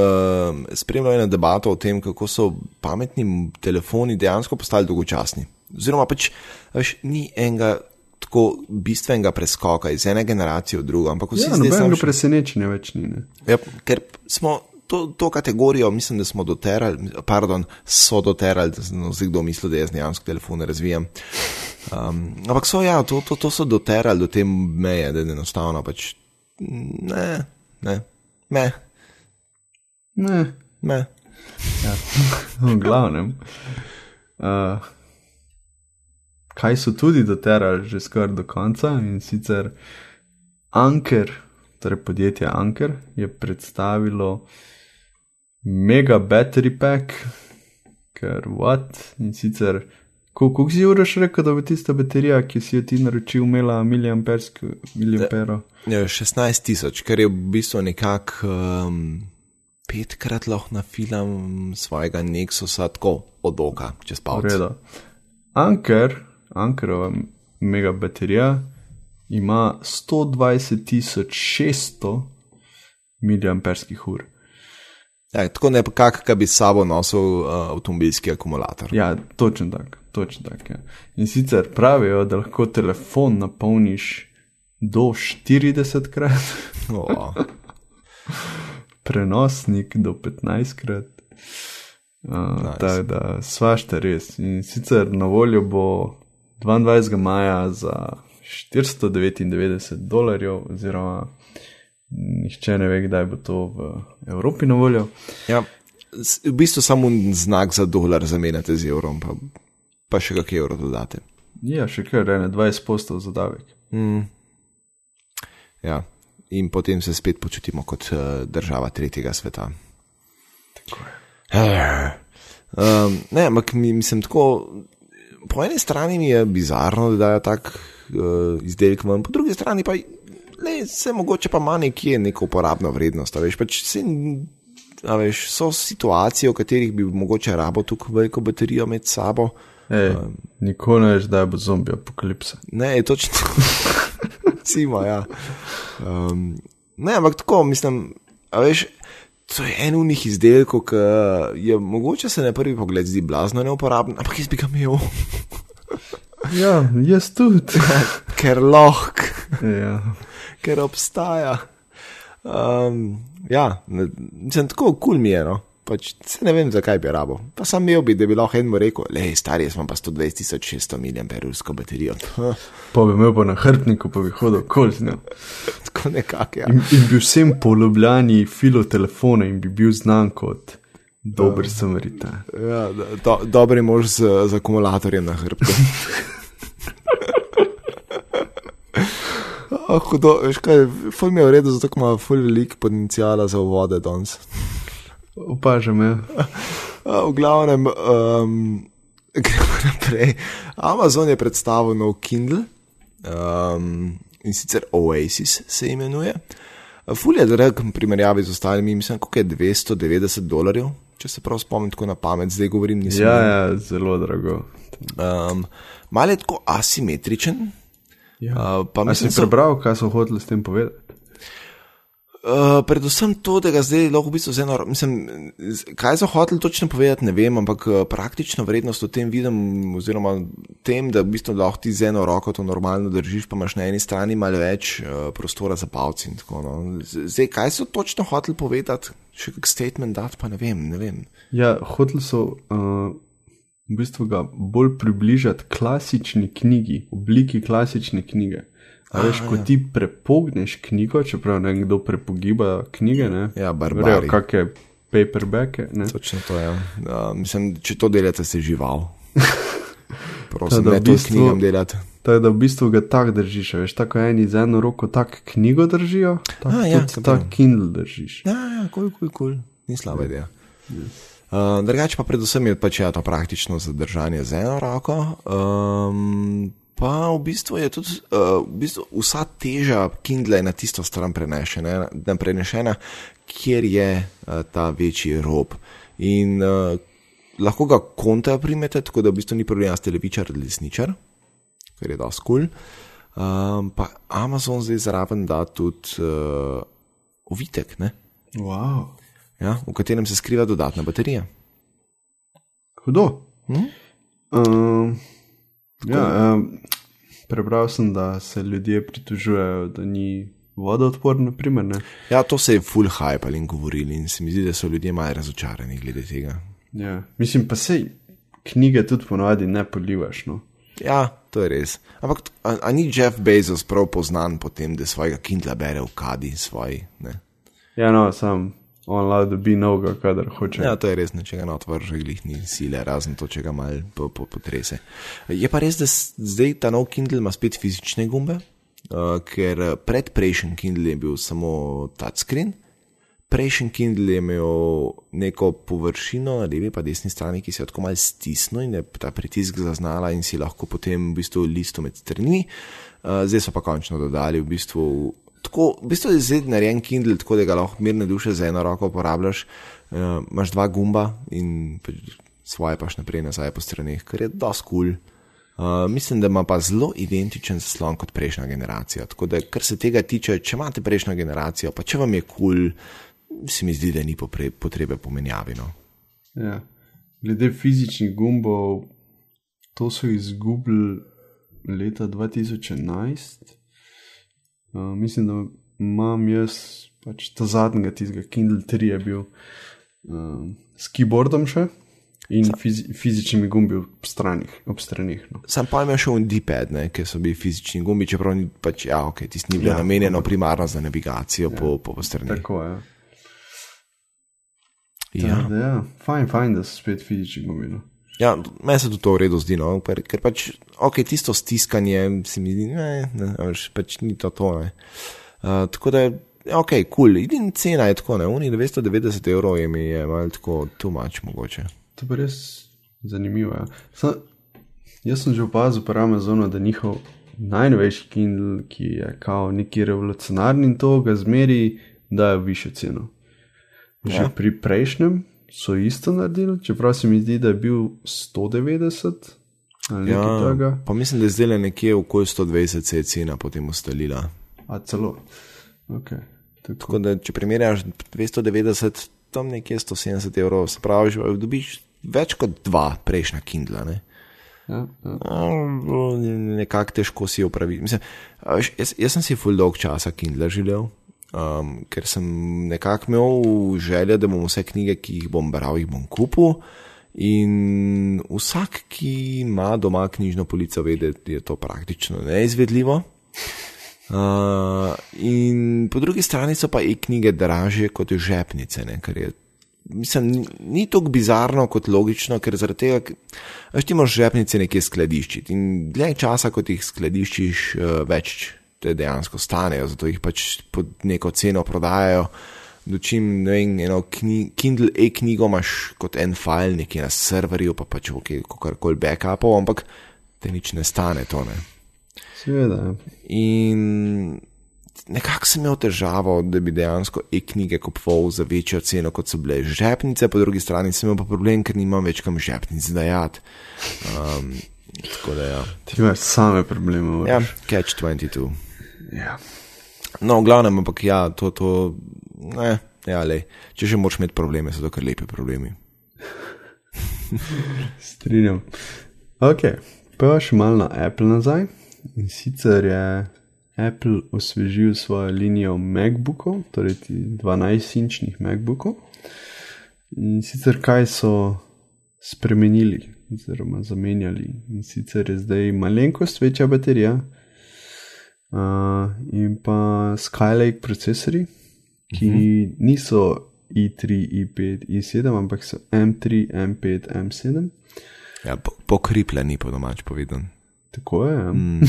spremljal eno debato o tem, kako so pametni telefoni dejansko postali dolgočasni. Oziroma pač, veš, ni enega tako bistvenega preskoka iz ene generacije v drugo. Ampak vsi ja, nobenega presenečenja več ni, ne. Ja, ker smo... To kategorijo, mislim, da smo doterali, vse kdo misli, da jaz dejansko telefone razvijam. Ampak so, ja, to so doterali do te meje, da je enostavno pač ne. Ja, v glavnem. Kaj so tudi doterali že skoraj do konca in sicer Anker, torej podjetje Anker, je predstavilo mega battery pack, ker what? In sicer, koliko si uraš rekel, da bo tista baterija, ki si jo ti naročil, imela miliampero? 16,000, kar je v bistvu nekak 5-krat lahko nafilam svojega Nexusa, tako od oka, čez palc. Ankerova mega baterija ima 120,600 miliamperskih ur. Ja, tako nekak, ka bi s sabo nosil avtomobilski akumulator. Ja, točno tak. Ja. In sicer pravijo, da lahko telefon napolniš do 40-krat, prenosnik do 15-krat, nice. Tako da svašta res. In sicer na voljo bo 22. maja za $499 oziroma nihče ne ve, kdaj bo to v Evropi na voljo. Ja, v bistvu samo znak za dolar zamenjate z evrom, pa še kak evro dodate. Ja, še kar, 20% za davek. Ja, in potem se spet počutimo kot država tretjega sveta. Tako je. Ne, ampak mislim tako, po eni strani mi je bizarno, da dajo tak izdelek ven, po drugi strani pa se mogoče pa ima nekje neko uporabno vrednost, a veš, pač se, a veš, so situacije, v katerih bi mogoče rabo tukaj veliko baterijo med sabo. Nikoli ne veš, da bo zombi apokalipsa. Ne, točno. Cimo, ja. Ne, ampak tako, mislim, a veš, to je en unih izdelkov, ki je mogoče se na prvi pogled zdi blazno neuporabno, ampak jaz bi ga imel. Ja, jaz tudi. Ker lahko. Ja. Ker obstaja. Ja, mislim, tako cool mi je, no. Pač, se ne vem, zakaj bi rabo. Pa sam imel bi, da bi lahko enemu rekel, lej, stari, jaz imam pa 120,600 miliamperursko baterijo. Pa bi imel pa na hrbtniku, pa bi hodil kolzno. Tako nekak, ja. In bi vsem po Ljubljani filo telefone in bi bil znan kot Dober sem verjeta. Ja, dober je mož z akumulatorjem na hrbtu. Hudo, veš kaj, ful mi je v redu, zato ko ima ful velik potencijala za uvode danes. Opažam, ja. V glavnem, gremo naprej. Amazon je predstavil nov Kindle, in sicer Oasis se imenuje. Ful je drag primerjavi z ostalimi, mislim, koliko je $290, če se prav spomnim tako na pamet, zdaj govorim, nisem. Ja, zelo drago. Malo je tako asimetričen. Ja. A si prebral, kaj so hodili s tem povedati? Predvsem to, da ga zdaj lahko v bistvu vse noro... Mislim, kaj so hoteli točno povedati, ne vem, ampak praktično vrednost v tem vidim, oziroma tem, da v bistvu lahko ti z eno roko to normalno držiš, pa imaš na eni strani malo več prostora za palci in tako. No. Zdaj, kaj so točno hoteli povedati? Še kak statement dati, pa ne vem. Ja, hoteli so... v bistvu ga bolj približati klasični knjigi, obliki klasične knjige. A veš, ko ti prepogneš knjigo, čeprav nekdo prepogiba knjige, ne? Ja, barbari. Vrejo, kakaj paperbacke, ne? Točno to je. Mislim, če to delate, se žival. Prosim, ne to s knjigam delate. Tako da v bistvu ga tak držiš, veš, tako eni z eno roko tak knjigo držijo, tako tudi tak Kindle držiš. Ja, cool. Ni slaba ideja. Yes. Drugače pa predvsem je pač ja to praktično zadržanje z eno roko, pa v bistvu je tudi vsa teža Kindle na tisto stran prenešena, kjer je ta večji rob in lahko ga konta primete, tako da v bistvu ni problem s televičar ali desničar, kar je dosti cool, pa Amazon zdaj zraven da tudi ovitek, ne? Wow. Ja, v katerem se skriva dodatna baterija. Hudo. Prebral sem, da se ljudje pritožujejo, da ni vodoodporno, na primer, ne? Ja, to se je full hype ali govorili in se mi zdi, da so ljudje malo razočarani glede tega. Ja, mislim, pa sej knjige tudi ponavadi ne polivaš, no? Ja, to je res. Ampak, a ni Jeff Bezos prav poznan po tem, da svojega Kindla bere v kadi svoji, ne? Ja, no, sam... On lahko dobi novega, kadar hoče. Ja, to je res, če ga na otvorža glih ni sile, razen to, če ga malo potrese. Je pa res, da zdaj ta nov Kindle ima spet fizične gumbe, ker predprejšen Kindle je bil samo touchscreen, prejšen Kindle je imel neko površino na levi pa desni strani, ki se je tako malo stisnil in je ta pritisk zaznala in si lahko potem v bistvu listu med strani. Zdaj so pa končno dodali v bistvu... Tako, v bistvu je zdaj narejen Kindle, tako da ga lahko mirne duše za eno roko uporabljaš, imaš dva gumba in svoje paš naprej nazaj po straneh, kar je dosti cool. Mislim, da ima pa zelo identičen zaslon kot prejšnja generacija, tako da kar se tega tiče, če imate prejšnjo generacijo, pa če vam je cool, se mi zdi, da ni potrebe pomenjavino. Ja, glede fizičnih gumbov, to so izgubili leta 2011. Mislim, da imam jaz pač ta zadnjega tizga, Kindle 3 je bil s keyboardom še in fizičnimi gumbi ob stranih. No. Sam pa imel še on D-pad, ne, ki so bili fizični gumbi, čeprav ni pač, ja, ok, tisti ni bilo namenjeno primarno za navigacijo po stranih. Tako, ja. Ja, fajn, da so spet fizični gumbi, no. Ja, meni se to v redu zdi, no, ker pač, ok, tisto stiskanje se mi zdi, pač ni to, ne. Tako da, ok, cool, in cena je tako, ne, oni €990 je mi je malo tako too much mogoče. To pa res zanimivo, ja. Jaz sem že opazil pri Amazonu, da njihov najnovejši Kindle, ki je kao neki revolucionarni in to ga zmeri, dajo višjo ceno. Že pri prejšnjem so isto naredili, čeprav se mi zdi, da je bil 190 ali nekaj tega. Pa mislim, da je zdaj nekje okoli 120 se je cena potem ustalila. A celo? Ok. Tako da, če primerjaš 290, tam nekje €170, se praviš, dobiš več kot dva prejšnja Kindla, ne? Ja. Nekak težko si opravi. Mislim, jaz sem si ful dolg časa Kindla želel. Ker sem nekako imel želje, da bom vse knjige, ki jih bom bral, jih bom kupil in vsak, ki ima doma knjižno polico, vede, je to praktično neizvedljivo. In po drugi strani so pa i knjige dražje kot žepnice, ne, kar je mislim, ni tako bizarno kot logično, ker zaradi tega, veš, ti moraš žepnice nekje skladiščiti in dlje časa, kot jih skladiščiš, več te dejansko stanejo, zato jih pač pod neko ceno prodajajo. Dočim, ne vem, eno Kindle e-knjigo imaš kot en file nekje na serverju, pa pač okay, kakorkoli backupov, ampak te nič ne stane to, ne. Seveda. In nekako sem imel težavo, da bi dejansko e-knjige kupoval za večjo ceno, kot so bile žepnice, po drugi strani sem imel pa problem, ker nimam več kam žepnic dajati. Tako da, ja. Ti imaš same probleme. Vrš. Ja, catch 22. Ja. No, v glavnem, ampak ja, to ne, ja, lej, če še moraš imeti probleme, so to kar lepe problemi. Strinjam. Ok, pa še malo na Apple nazaj. In sicer je Apple osvežil svojo linijo MacBookov, torej ti 12-inčnih MacBookov. In sicer kaj so spremenili, oziroma zamenjali. In sicer je zdaj malenkost večja baterija in pa Skylake procesori, ki niso i3, i5, i7, ampak so M3, M5, M7. Ja, pokripljeni po domač povedan. Tako je.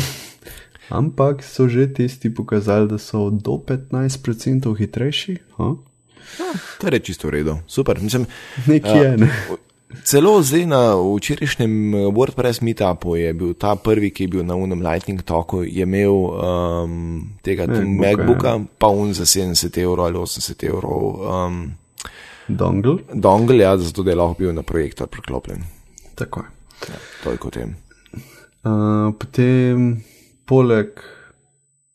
Ampak so že testi pokazali, da so do 15% hitrejši. To je čisto redo, super. Mislim, Nekje. Celo zdaj na včerajšnjem Wordpress meetupu je bil ta prvi, ki je bil na unem Lightning Talku, je imel tega MacBooka, pa un za 70 € ali 80 €. Dongle, ja, zato da je lahko bil na projektor priklopljen. Tako je. Ja, toliko tem. Potem, poleg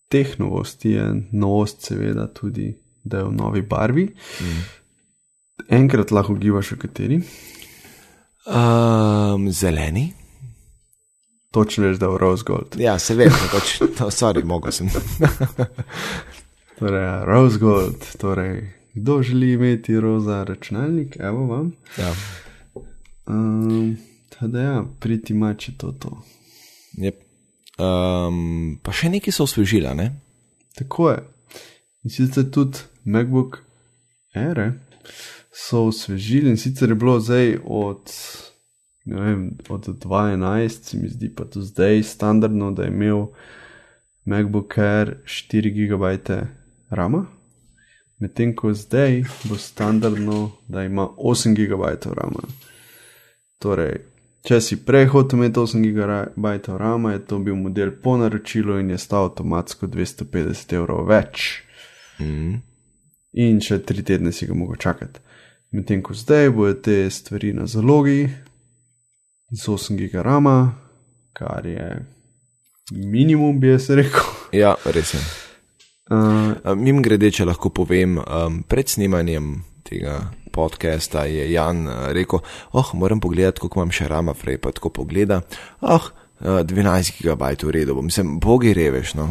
teh novosti je novost seveda tudi, da je v novi barvi. Enkrat lahko gibaš v kateri? Zeleni. Točno veš, da je v Rose Gold. Ja, seveda, mogel sem. Torej, Rose Gold, torej, kdo želi imeti roza računalnik, evo vam. Ja. Tada ja, priti mači to. Yep. Pa še nekaj so osvežila, ne? Tako je. In sicer tudi MacBook Air so osvežili in sicer je bilo zdaj od 2011, se mi zdi pa to zdaj standardno, da je imel MacBook Air 4 GB RAM-a, medtem ko zdaj bo standardno, da ima 8 GB RAM-a. Torej, če si prej hotel imeti 8 GB RAM-a, je to bil model po naročilu in je stal avtomatsko 250 € več. In še 3 tedne si ga mogel čakati. Medtem ko zdaj bojo te stvari na zalogi z 8 GB RAM-a, kar je minimum, bi jaz rekel. Ja, res je. Mim grede, če lahko povem, pred snemanjem tega podcasta je Jan rekel, moram pogledati, koliko imam še rama frej, pa tako pogleda, 12 GB v redu, mislim, bogi reveš, no.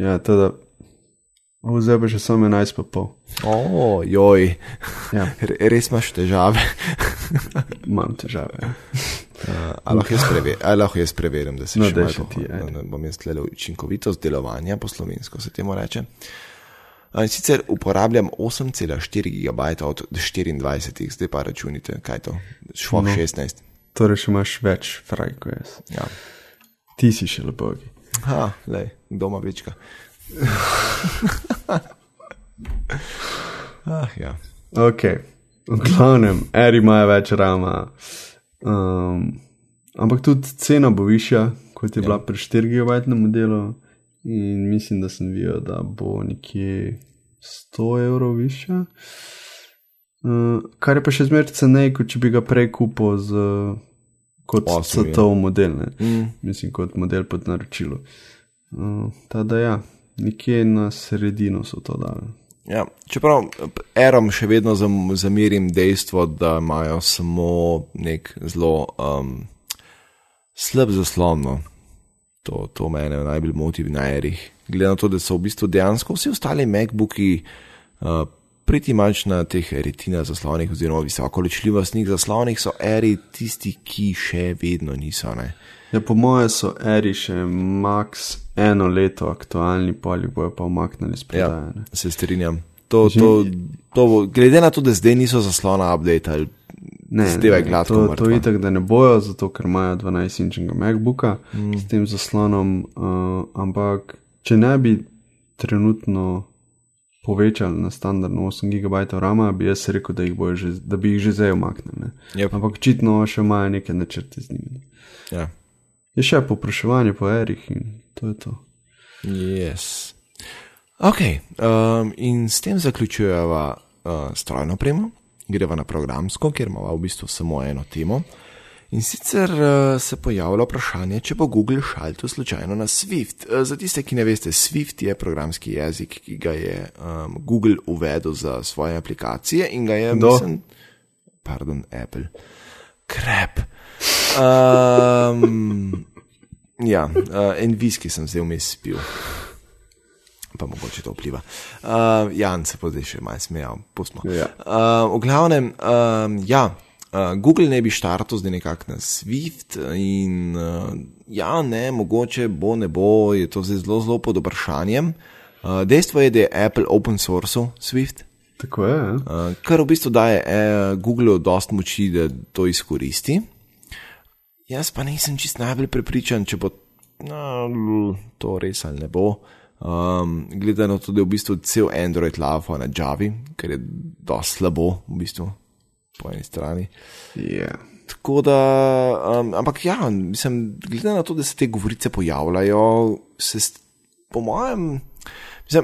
Ja, teda, zdaj pa še samo 11 pa pol. Joj, ja. Res imaš težave. Imam težave. Lahko jaz preverim, da se bom jaz tlele učinkovitost delovanja, po slovensko se temu reče. Sicer uporabljam 8,4 GB od 24, zdaj pa računite, kaj to, švok 16. Torej še imaš več fraj, ko jaz. Ja. Ti si še lepogi. Lej, doma večka. Ja. Ok, v glavnem, Air imajo več rama, ampak tudi cena bo višja, kot je bila pri 4 GB modelu. In mislim, da sem videl, da bo nekje 100 € višja. Kar je pa še zmer cenej, kot če bi ga prej kupil kot CTO model, ne? Mislim, kot model pod naročilo. Tada ja, nekje na sredino so to dali. Ja, čeprav Airom še vedno zamerim dejstvo, da imajo samo nek zelo slab zaslon, no. To mene najbolj moti na Airih. Glede na to, da so v bistvu dejansko vsi ostali MacBooki priti manj na teh retina zaslonih oziroma visoko ločljivostnih zaslonih, so Airi tisti, ki še vedno niso, ne? Ja, po moje so Airi še max eno leto aktualni, poli bojo pa umaknili spredajene. Ja, se strinjam. To bo, glede na to, da zdaj niso zaslona update ali zdaj je gladko mrtva. To je itak, da ne bojo, zato ker imajo 12-inčnega MacBooka s tem zaslonom, ampak če ne bi trenutno povečali na standardno 8 GB rama, bi jaz rekel, da bi jih že zdaj umaknili. Yep. Ampak čitno še imajo neke načrte z njimi. Ja. Je še popraševanje po erih in to je to. Yes. Ok, in s tem zaključujeva strojno opremo, greva na programsko, kjer imava v bistvu samo eno temo. In sicer se pojavlja vprašanje, če bo Google šaltil slučajno na Swift. Za tiste, ki ne veste, Swift je programski jezik, ki ga je Google uvedel za svoje aplikacije in ga je, Apple. Crap. Ja, en viski sem zdaj vmes spil. Pa mogoče to vpliva. Jan se pozdaj še malo smejal, pustimo. V glavnem, Google ne bi štartil zdaj nekak na Swift in mogoče bo, ne bo, je to zdaj zelo pod vprašanjem. Dejstvo je, da je Apple open source Swift. Tako je. Kar v bistvu daje Googleu dost moči, da to izkoristi. Jaz pa nisem čist najbolj prepričan, če bo to res ali ne bo. Gledano tudi v bistvu cel Android lava na Javi, ker je dost slabo v bistvu po eni strani. Yeah. Tako da, ampak mislim, gledano to, da se te govorice pojavljajo, po mojem, jaz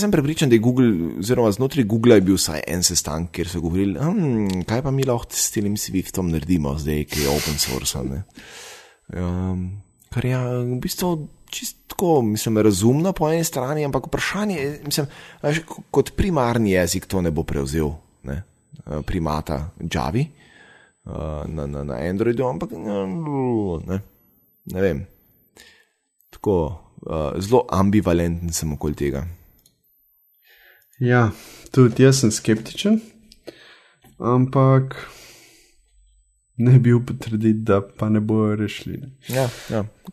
sem prepričan, da je Google, oziroma znotraj Googlea je bil vsaj en sestank, kjer so govorili, kaj pa mi lahko s tem Swiftom naredimo zdaj, ki je open source, ne. Kar je v bistvu čistko, mislim, razumno po eni strani, ampak vprašanje, mislim, kot primarni jezik to ne bo prevzel, ne, primata Javi na Androidu, ampak ne vem, tako zelo ambivalenten sem okoli tega. Ja, tudi jaz sem skeptičen, ampak ne bi upotrditi, da pa ne bojo rešili. Ja,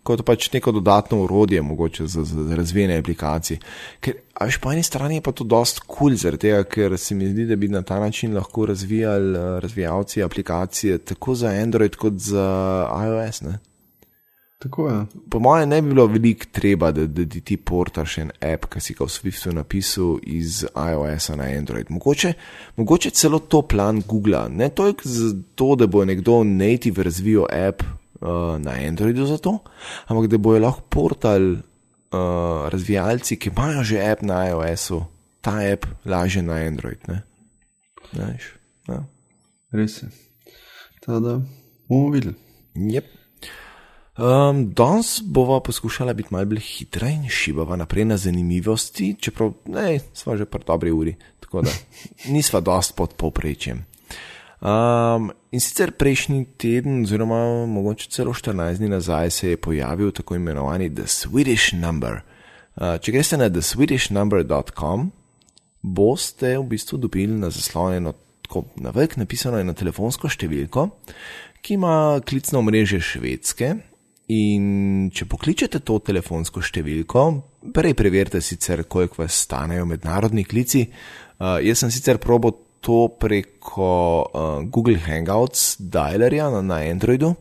kot pač neko dodatno urodje mogoče za razvijene aplikacije. Ker, po eni strani je pa to dost cool, zaradi tega, ker se mi zdi, da bi na ta način lahko razvijalci aplikacije tako za Android kot za iOS, ne? Tako je. Po moje ne bi bilo veliko treba, da ti portaš en app, ki si ga v Swiftu napisal iz iOS-a na Android. Mogoče celo to plan Googlea. Ne toliko zato, da bo nekdo native razvijal app na Androidu za to, ampak da bojo lahko portal razvijalci, ki imajo že app na iOS-u, ta app laže na Android. Ne? Znaš? Ja. Res je. Tada bomo videli. Jep. Danes bova poskušala biti malo bolj hitra in šibava naprej na zanimivosti, čeprav sva že pri dobri uri, tako da nisva dost pod povprečjem. In sicer prejšnji teden, oziroma mogoče celo 14 dni nazaj se je pojavil tako imenovani The Swedish Number. Če greste na theswedishnumber.com, boste v bistvu dobili na zaslonjeno, tako na velik napisano eno telefonsko številko, ki ima klicno omrežje Švedske. In če pokličete to telefonsko številko, prej preverite sicer, koliko vas stanejo mednarodni klici. Jaz sem sicer probal to preko Google Hangouts dialerja na Androidu,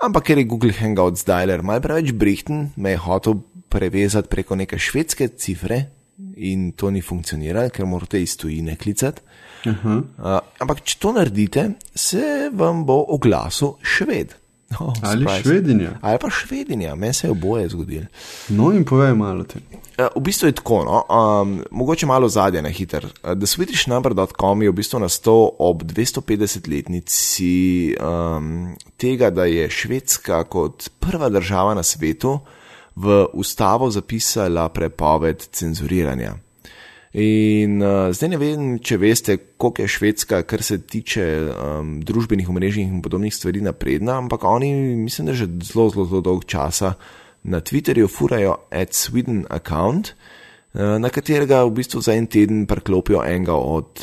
ampak ker je Google Hangouts dialer malo preveč brihten, me je hotel prevezati preko neke švedske cifre in to ni funkcioniralo, ker morate iz tujine klicati. Uh-huh. Ampak če to naredite, se vam bo oglasil Šved. Ali Švedinja. Ali pa Švedinja, meni se je oboje zgodilo. No in povej malo te. V bistvu je tako, mogoče malo zadje na hiter. TheSwedishNumber.com je v bistvu nastal ob 250-letnici tega, da je Švedska kot prva država na svetu v ustavo zapisala prepoved cenzuriranja. In zdaj ne vem, če veste, koliko je Švedska, kar se tiče družbenih omrežij in podobnih stvari napredna, ampak oni, mislim, da že zelo dolg časa na Twitterju furajo @Sweden account, na katerega v bistvu za en teden priklopijo enega od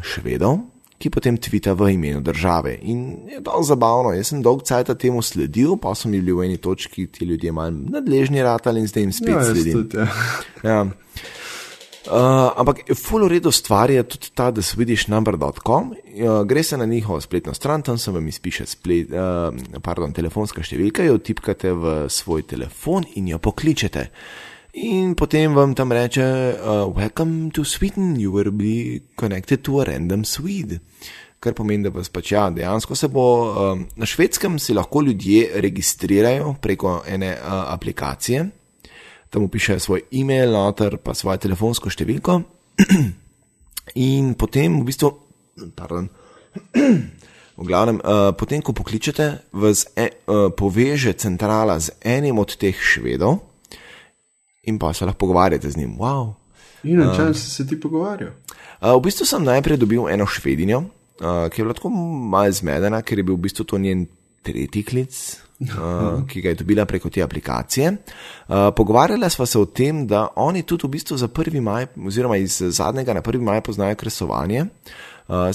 Švedov, ki potem tvita v imenu države. In je dosti zabavno, jaz sem dolg cajta temu sledil, pa so mi bili v eni točki ti ljudje malo nadležni ratali in zdaj jim spet sledim. Ampak ful v redu stvar je tudi ta, da swedishnumber.com, gre se na njihovo spletno stran, tam se vam izpiše telefonska številka, jo tipkate v svoj telefon in jo pokličete. In potem vam tam reče, welcome to Sweden, you will be connected to a random Swede. Kar pomeni, da vas pač ja, dejansko se bo, na švedskem si lahko ljudje registrirajo preko ene aplikacije, tam upišejo svoj e-mail, noter pa svojo telefonsko številko in potem v bistvu, v glavnem, potem, ko pokličete, vas poveže centrala z enim od teh švedov in pa se lahko pogovarjate z njim. Wow. In na čem se ti pogovarjal? V bistvu sem najprej dobil eno švedinjo, ki je bila tako malo zmedena, ker je bil v bistvu to njen tretji klic, ki ga je dobila preko te aplikacije. Pogovarjala sva se o tem, da oni tudi v bistvu za 1. maj, oziroma iz zadnjega na 1. maj poznajo kresovanje,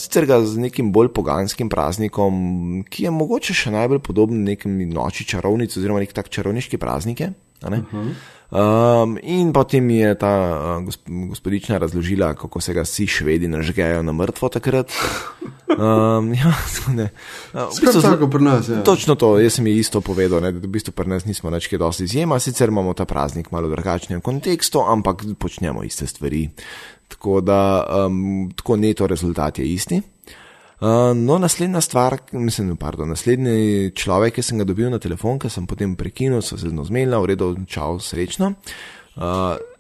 sicer ga z nekim bolj poganskim praznikom, ki je mogoče še najbolj podoben nekem noči čarovnic oziroma nek tak čarovniški praznike. In potem je ta gospodična razložila, kako se ga vsi švedi nažgejo na mrtvo takrat. Tako pri nas, ja. Točno to, jaz sem ji isto povedal, ne, da v bistvu pri nas nismo nečke dosti izjema, sicer imamo ta praznik malo v drugačnem kontekstu, ampak počnemo iste stvari, tako da tako neto rezultat je isti. No, naslednji človek, ki sem ga dobil na telefon, ki sem potem prekinil, so se zmenila, v redu, čau, srečno.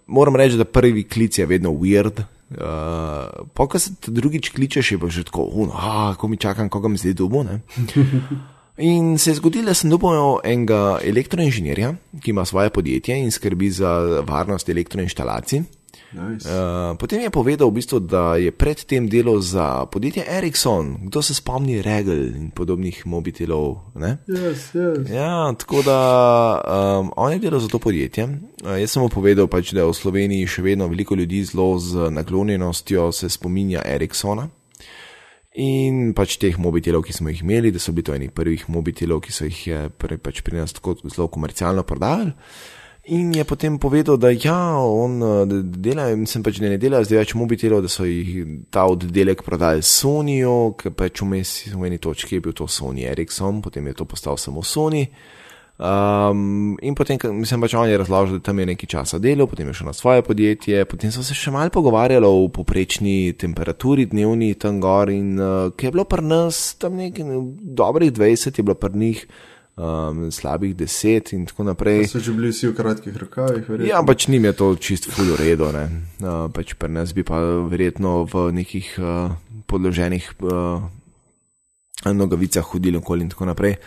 Moram reči, da prvi klic je vedno weird. Ko se drugič kličeš, je pa že tako, ko mi čakam, koga mi zdaj dobil, ne? In se je zgodilo, da sem dobil enega elektroinženirja, ki ima svoje podjetje in skrbi za varnost elektroinštalacij. Nice. Potem je povedal v bistvu, da je pred tem delal za podjetje Ericsson, kdo se spomni Regel in podobnih mobitelov, ne? Yes. Ja, tako da on je delal za to podjetje. Jaz sem mu povedal pač, da v Sloveniji še vedno veliko ljudi zelo z naklonjenostjo se spominja Ericssona in pač teh mobitelov, ki smo jih imeli, da so bili to eni prvih mobitelov, ki so jih pač pri nas tako zelo komercialno prodajali. In je potem povedal, da ja, on dela, mislim pač, da ne dela zdaj več mobitelov, da so jih ta oddelek prodali Sonyju, ker pač v eni točki je bil to Sony Ericsson, potem je to postal samo Sony. In potem, mislim pač, on je razložil, da tam je nekaj časa delal, potem je šel na svoje podjetje, potem so se še malo pogovarjali o poprečni temperaturi dnevni tam gor in ki je bilo pri nas, tam nekaj dobrih 20 je bilo pri njih, slabih 10 in tako naprej. Da so že bili vsi v kratkih rokavih, verjetno. Ja, pač njim je to čist ful uredo, ne. Pač pri nas bi pa verjetno v nekih podloženih nogavicah hodili okoli in tako naprej.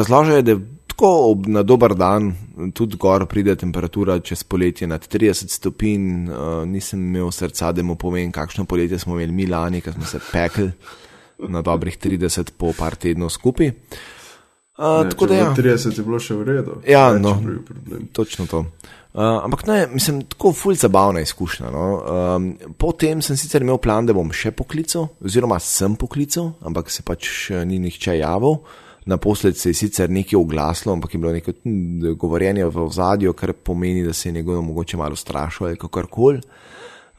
Razložil je, da tako na dober dan tudi gor pride temperatura čez poletje nad 30 stopinj. Nisem imel srca, da mu povem, kakšno poletje smo imeli mi lani, ko smo se pekli na dobrih 30 po par tednov skupaj. Tako da ja. 30 je bilo še v redu. Ja, no, točno to. Ampak ne, mislim, tako ful zabavna izkušnja, no. Potem sem sicer imel plan, da bom še poklical, oziroma sem poklical, ampak se pač ni nihče javil. Naposled se je sicer nekaj oglaslo, ampak je bilo neko govorjenje v ozadju, kar pomeni, da se je nekdo mogoče malo strašil ali kakorkoli.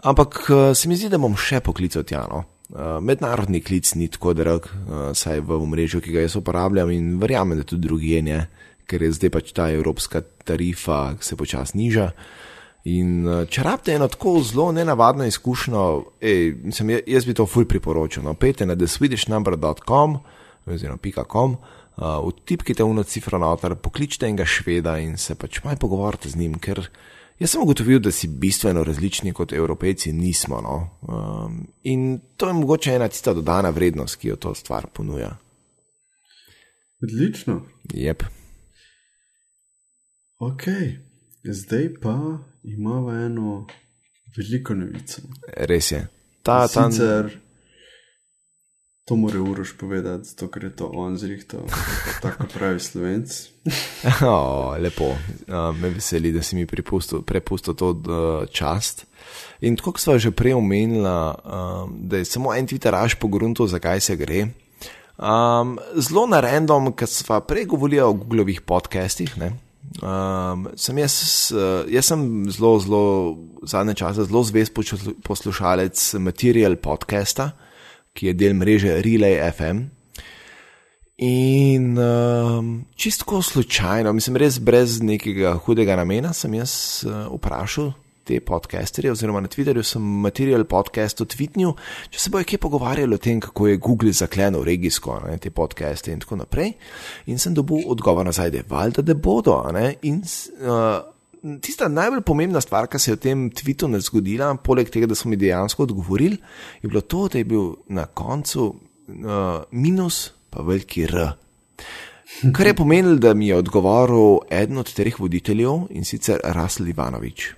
Ampak se mi zdi, da bom še poklical tja, no. Mednarodni klic ni tako drag, saj v omrežju, ki ga jaz uporabljam in verjamem, da tudi drugje ne, ker je zdaj pač ta evropska tarifa se počas niža. In če rabite eno tako zelo nenavadno izkušnjo, jaz bi to ful priporočil, no, pejte na theswedishnumber.com oziroma .com, vtipkite uno cifro noter, pokličite enega šveda in se pač malo pogovorite z njim, ker jaz sem ugotovil, da si bistveno različni kot evropejci nismo, no. In to je mogoče ena tista dodana vrednost, ki jo to stvar ponuja. Odlično. Jep. Ok, zdaj pa imava eno veliko novico. Res je. Sicer to more Uroš povedati, zato ker je to on zrihtal, tako pravi Slovenc. Lepo. Me veseli, da si mi prepustil to čast. In tako, ko sva že prej omenila, da je samo en Twitteraš pogruntil, zakaj se gre. Zelo na random, ko sva prej govorila o Googlovih podcastih, ne? Sem jaz, sem zelo zadnje čase zelo zvest poslušalec Material podcasta, ki je del mreže Relay FM. In čistko slučajno, mislim res brez nekega hudega namena, sem jaz vprašal te podcasterje, oziroma na Twitterju sem Material podcast otvitnil, če se bojo kje pogovarjali o tem, kako je Google zaklenil regijsko, ne, te podcaste in tako naprej. In sem dobil odgovor nazaj, da je valjda, da bodo. Ne, in tista najbolj pomembna stvar, ki se je v tem tweetu ne zgodila, poleg tega, da so mi dejansko odgovorili, je bilo to, da je bil na koncu minus pa veliki R. Kar je pomenilo, da mi je odgovoril eden od treh voditeljev, in sicer Russell Ivanovic.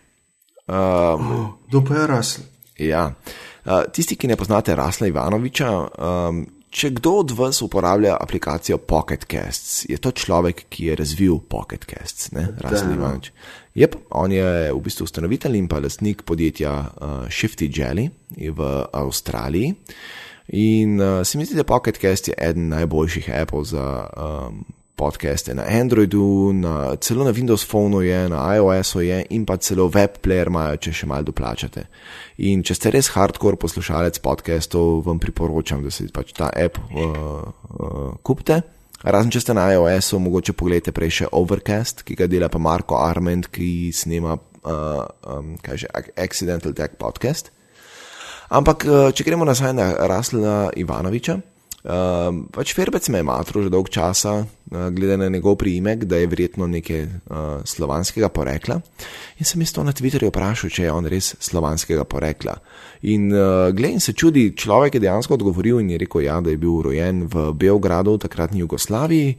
Kdo pa je Russell? Ja. Tisti, ki ne poznate Russella Ivanoviča, če kdo od vas uporablja aplikacijo Pocket Casts, je to človek, ki je razvil Pocket Casts, ne? Russell Ivanovič. Jep, on je v bistvu ustanovitelj in pa lastnik podjetja Shifty Jelly v Avstraliji. In se mi zdi, da Pocket Cast je eden najboljših Apple za podcaste na Androidu, celo na Windows Phoneu je, na iOS-u je in pa celo web player imajo, če še malo doplačate. In če ste res hardcore poslušalec podcastov, vam priporočam, da se pač ta app kupite. Razen, če ste na iOS-u, mogoče pogledajte prej še Overcast, ki ga dela pa Marco Arment, ki snema Accidental Tech podcast. Ampak, če gremo nazaj na Russella Ivanoviča, pač Ferbec me je matro že dolg časa, glede na njegov priimek, da je verjetno nekaj slovanskega porekla. In sem jaz to na Twitterju vprašal, če je on res slovanskega porekla. In glede in se čudi, človek je dejansko odgovoril in je rekel ja, da je bil rojen v Beogradu, takratni Jugoslaviji.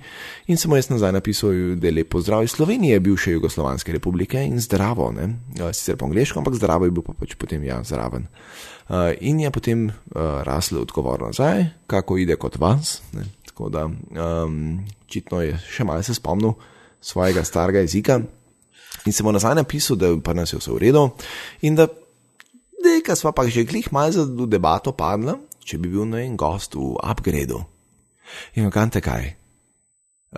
In sem mu jaz nazaj napisal, da je lep pozdrav. Iz Slovenije je bil še Jugoslovanske republike in zdravo, ne? Sicer po angleško, ampak zdravo je bil pa pač potem ja, zraven. In je potem Russell odgovor nazaj, kako ide kot vas, ne? Tako da čitno je še malo se spomnil svojega starega jezika in se mu nazaj napisal, da pa nas je vse uredil in da nekaj sva pa že glih malo za debato padla, če bi bil na en gost v upgrade-u. In vkante kaj,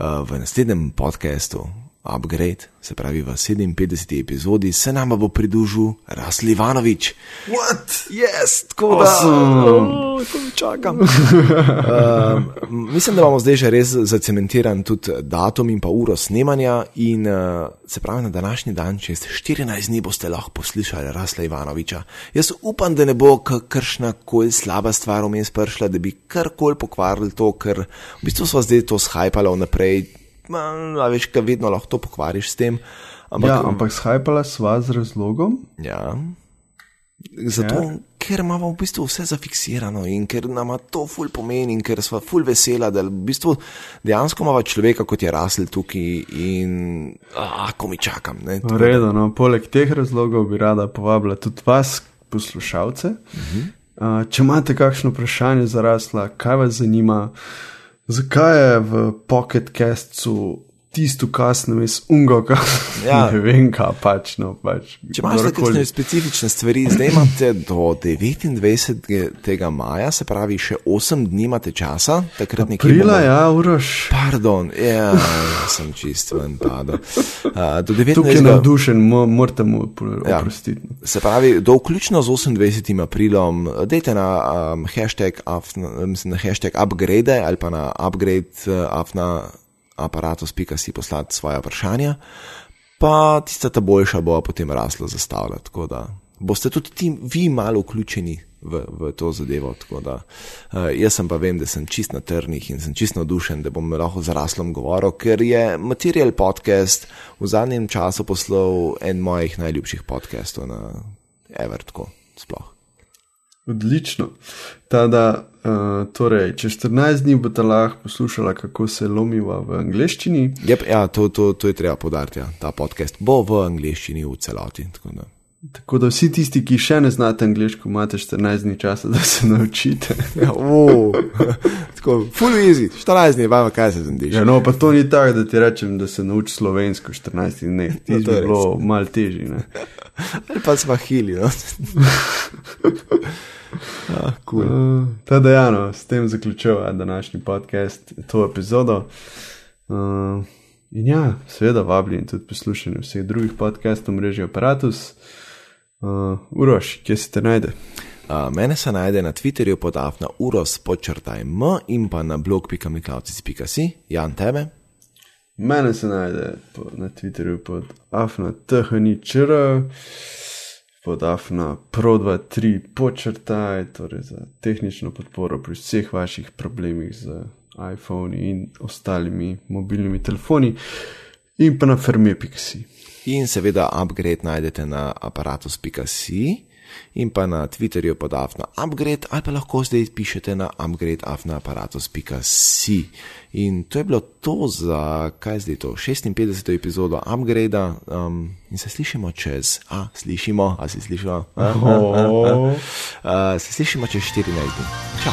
v naslednjem podcastu Upgrade, se pravi v 57. epizodi, se nama bo pridružil Russell Ivanovič. What? Yes, tako awesome. Da. To mi čakam. Mislim, da imamo zdaj že res zacementiran tudi datum in pa uro snemanja in se pravi na današnji dan, čez 14 dni boste lahko poslušali Russella Ivanoviča. Jaz upam, da ne bo kakršna kol slaba stvar vmes prišla, da bi karkoli pokvarili to, ker v bistvu sva zdaj to shajpala vnaprej. A veš, kaj vedno lahko to pokvariš s tem. Ampak, ja, ampak shajpala sva z razlogom. Ja, zato, ker imamo v bistvu vse zafiksirano in ker nama to ful pomeni in ker sva ful vesela, da v bistvu dejansko imava človeka, kot je Russell tukaj in ko mi čakam. Ne, vredo, no, poleg teh razlogov bi rada povabila tudi vas, poslušalce. Če imate kakšno vprašanje za Russella, kaj vas zanima, zakaj je v Pocket Castu tisto kas names ungoka? Ja. Ne vem, kaj pač, no pač. Če imaš kakšne specifične stvari, zdaj imate do 29. maja, se pravi še 8 dni imate časa. Aprila, ja, Uroš. Pardon, ja, sem čist ven padel. Do 19. Tukaj je navdušen, morate mu oprostiti. Ja, se pravi, do vključno z 28. aprilom, dejte na hashtag upgrade ali pa na upgrade aparatus.si poslati svoja vprašanja, pa tista ta boljša bo potem Russella zastavila, tako da boste tudi vi malo vključeni v to zadevo, tako da jaz sem pa vem, da sem čist na trnih in sem čist navdušen, da bom lahko z Russellom govoril, ker je Material podcast v zadnjem času poslal en mojih najljubših podcastov na ever, tako sploh. Odlično. Tada, torej, če 14 dni bote lahko poslušala, kako se lomiva v angleščini. Jep, ja, to je treba podariti, ja. Ta podcast bo v angleščini v celoti. Tako da vsi tisti, ki še ne znate angleško, imate 14 dni časa, da se naučite. Ja, tako, full easy, 14 dni, bava, kaj se zandiš. Ja, no, pa to ni tako, da ti rečem, da se nauči slovensko 14 dni, ti no, bi bilo malo teži, ne. Ali pa svahili, no. Cool. Teda Jano, s tem zaključeva današnji podcast, to epizodo. In ja, seveda vabljeni tudi poslušanje vseh drugih podcastov mreže Apparatus. Uroš, kje se te najde? Mene se najde na Twitterju pod afna uros_m in pa na blog.miklavcic.si. Jan, tebe? Mene se najde na Twitterju pod afna thničr, pod afna pro23_, torej za tehnično podporo pri vseh vaših problemih za iPhone in ostalimi mobilnimi telefoni in pa na fermje.si. In seveda upgrade najdete na aparatus.si in pa na Twitterju pod afna upgrade ali pa lahko zdaj pišete na upgrade@aparatus.si. In to je bilo to za, kaj zdaj to, 56. epizodo upgrade-a in se slišimo čez, se slišimo čez 14 dni. Čau.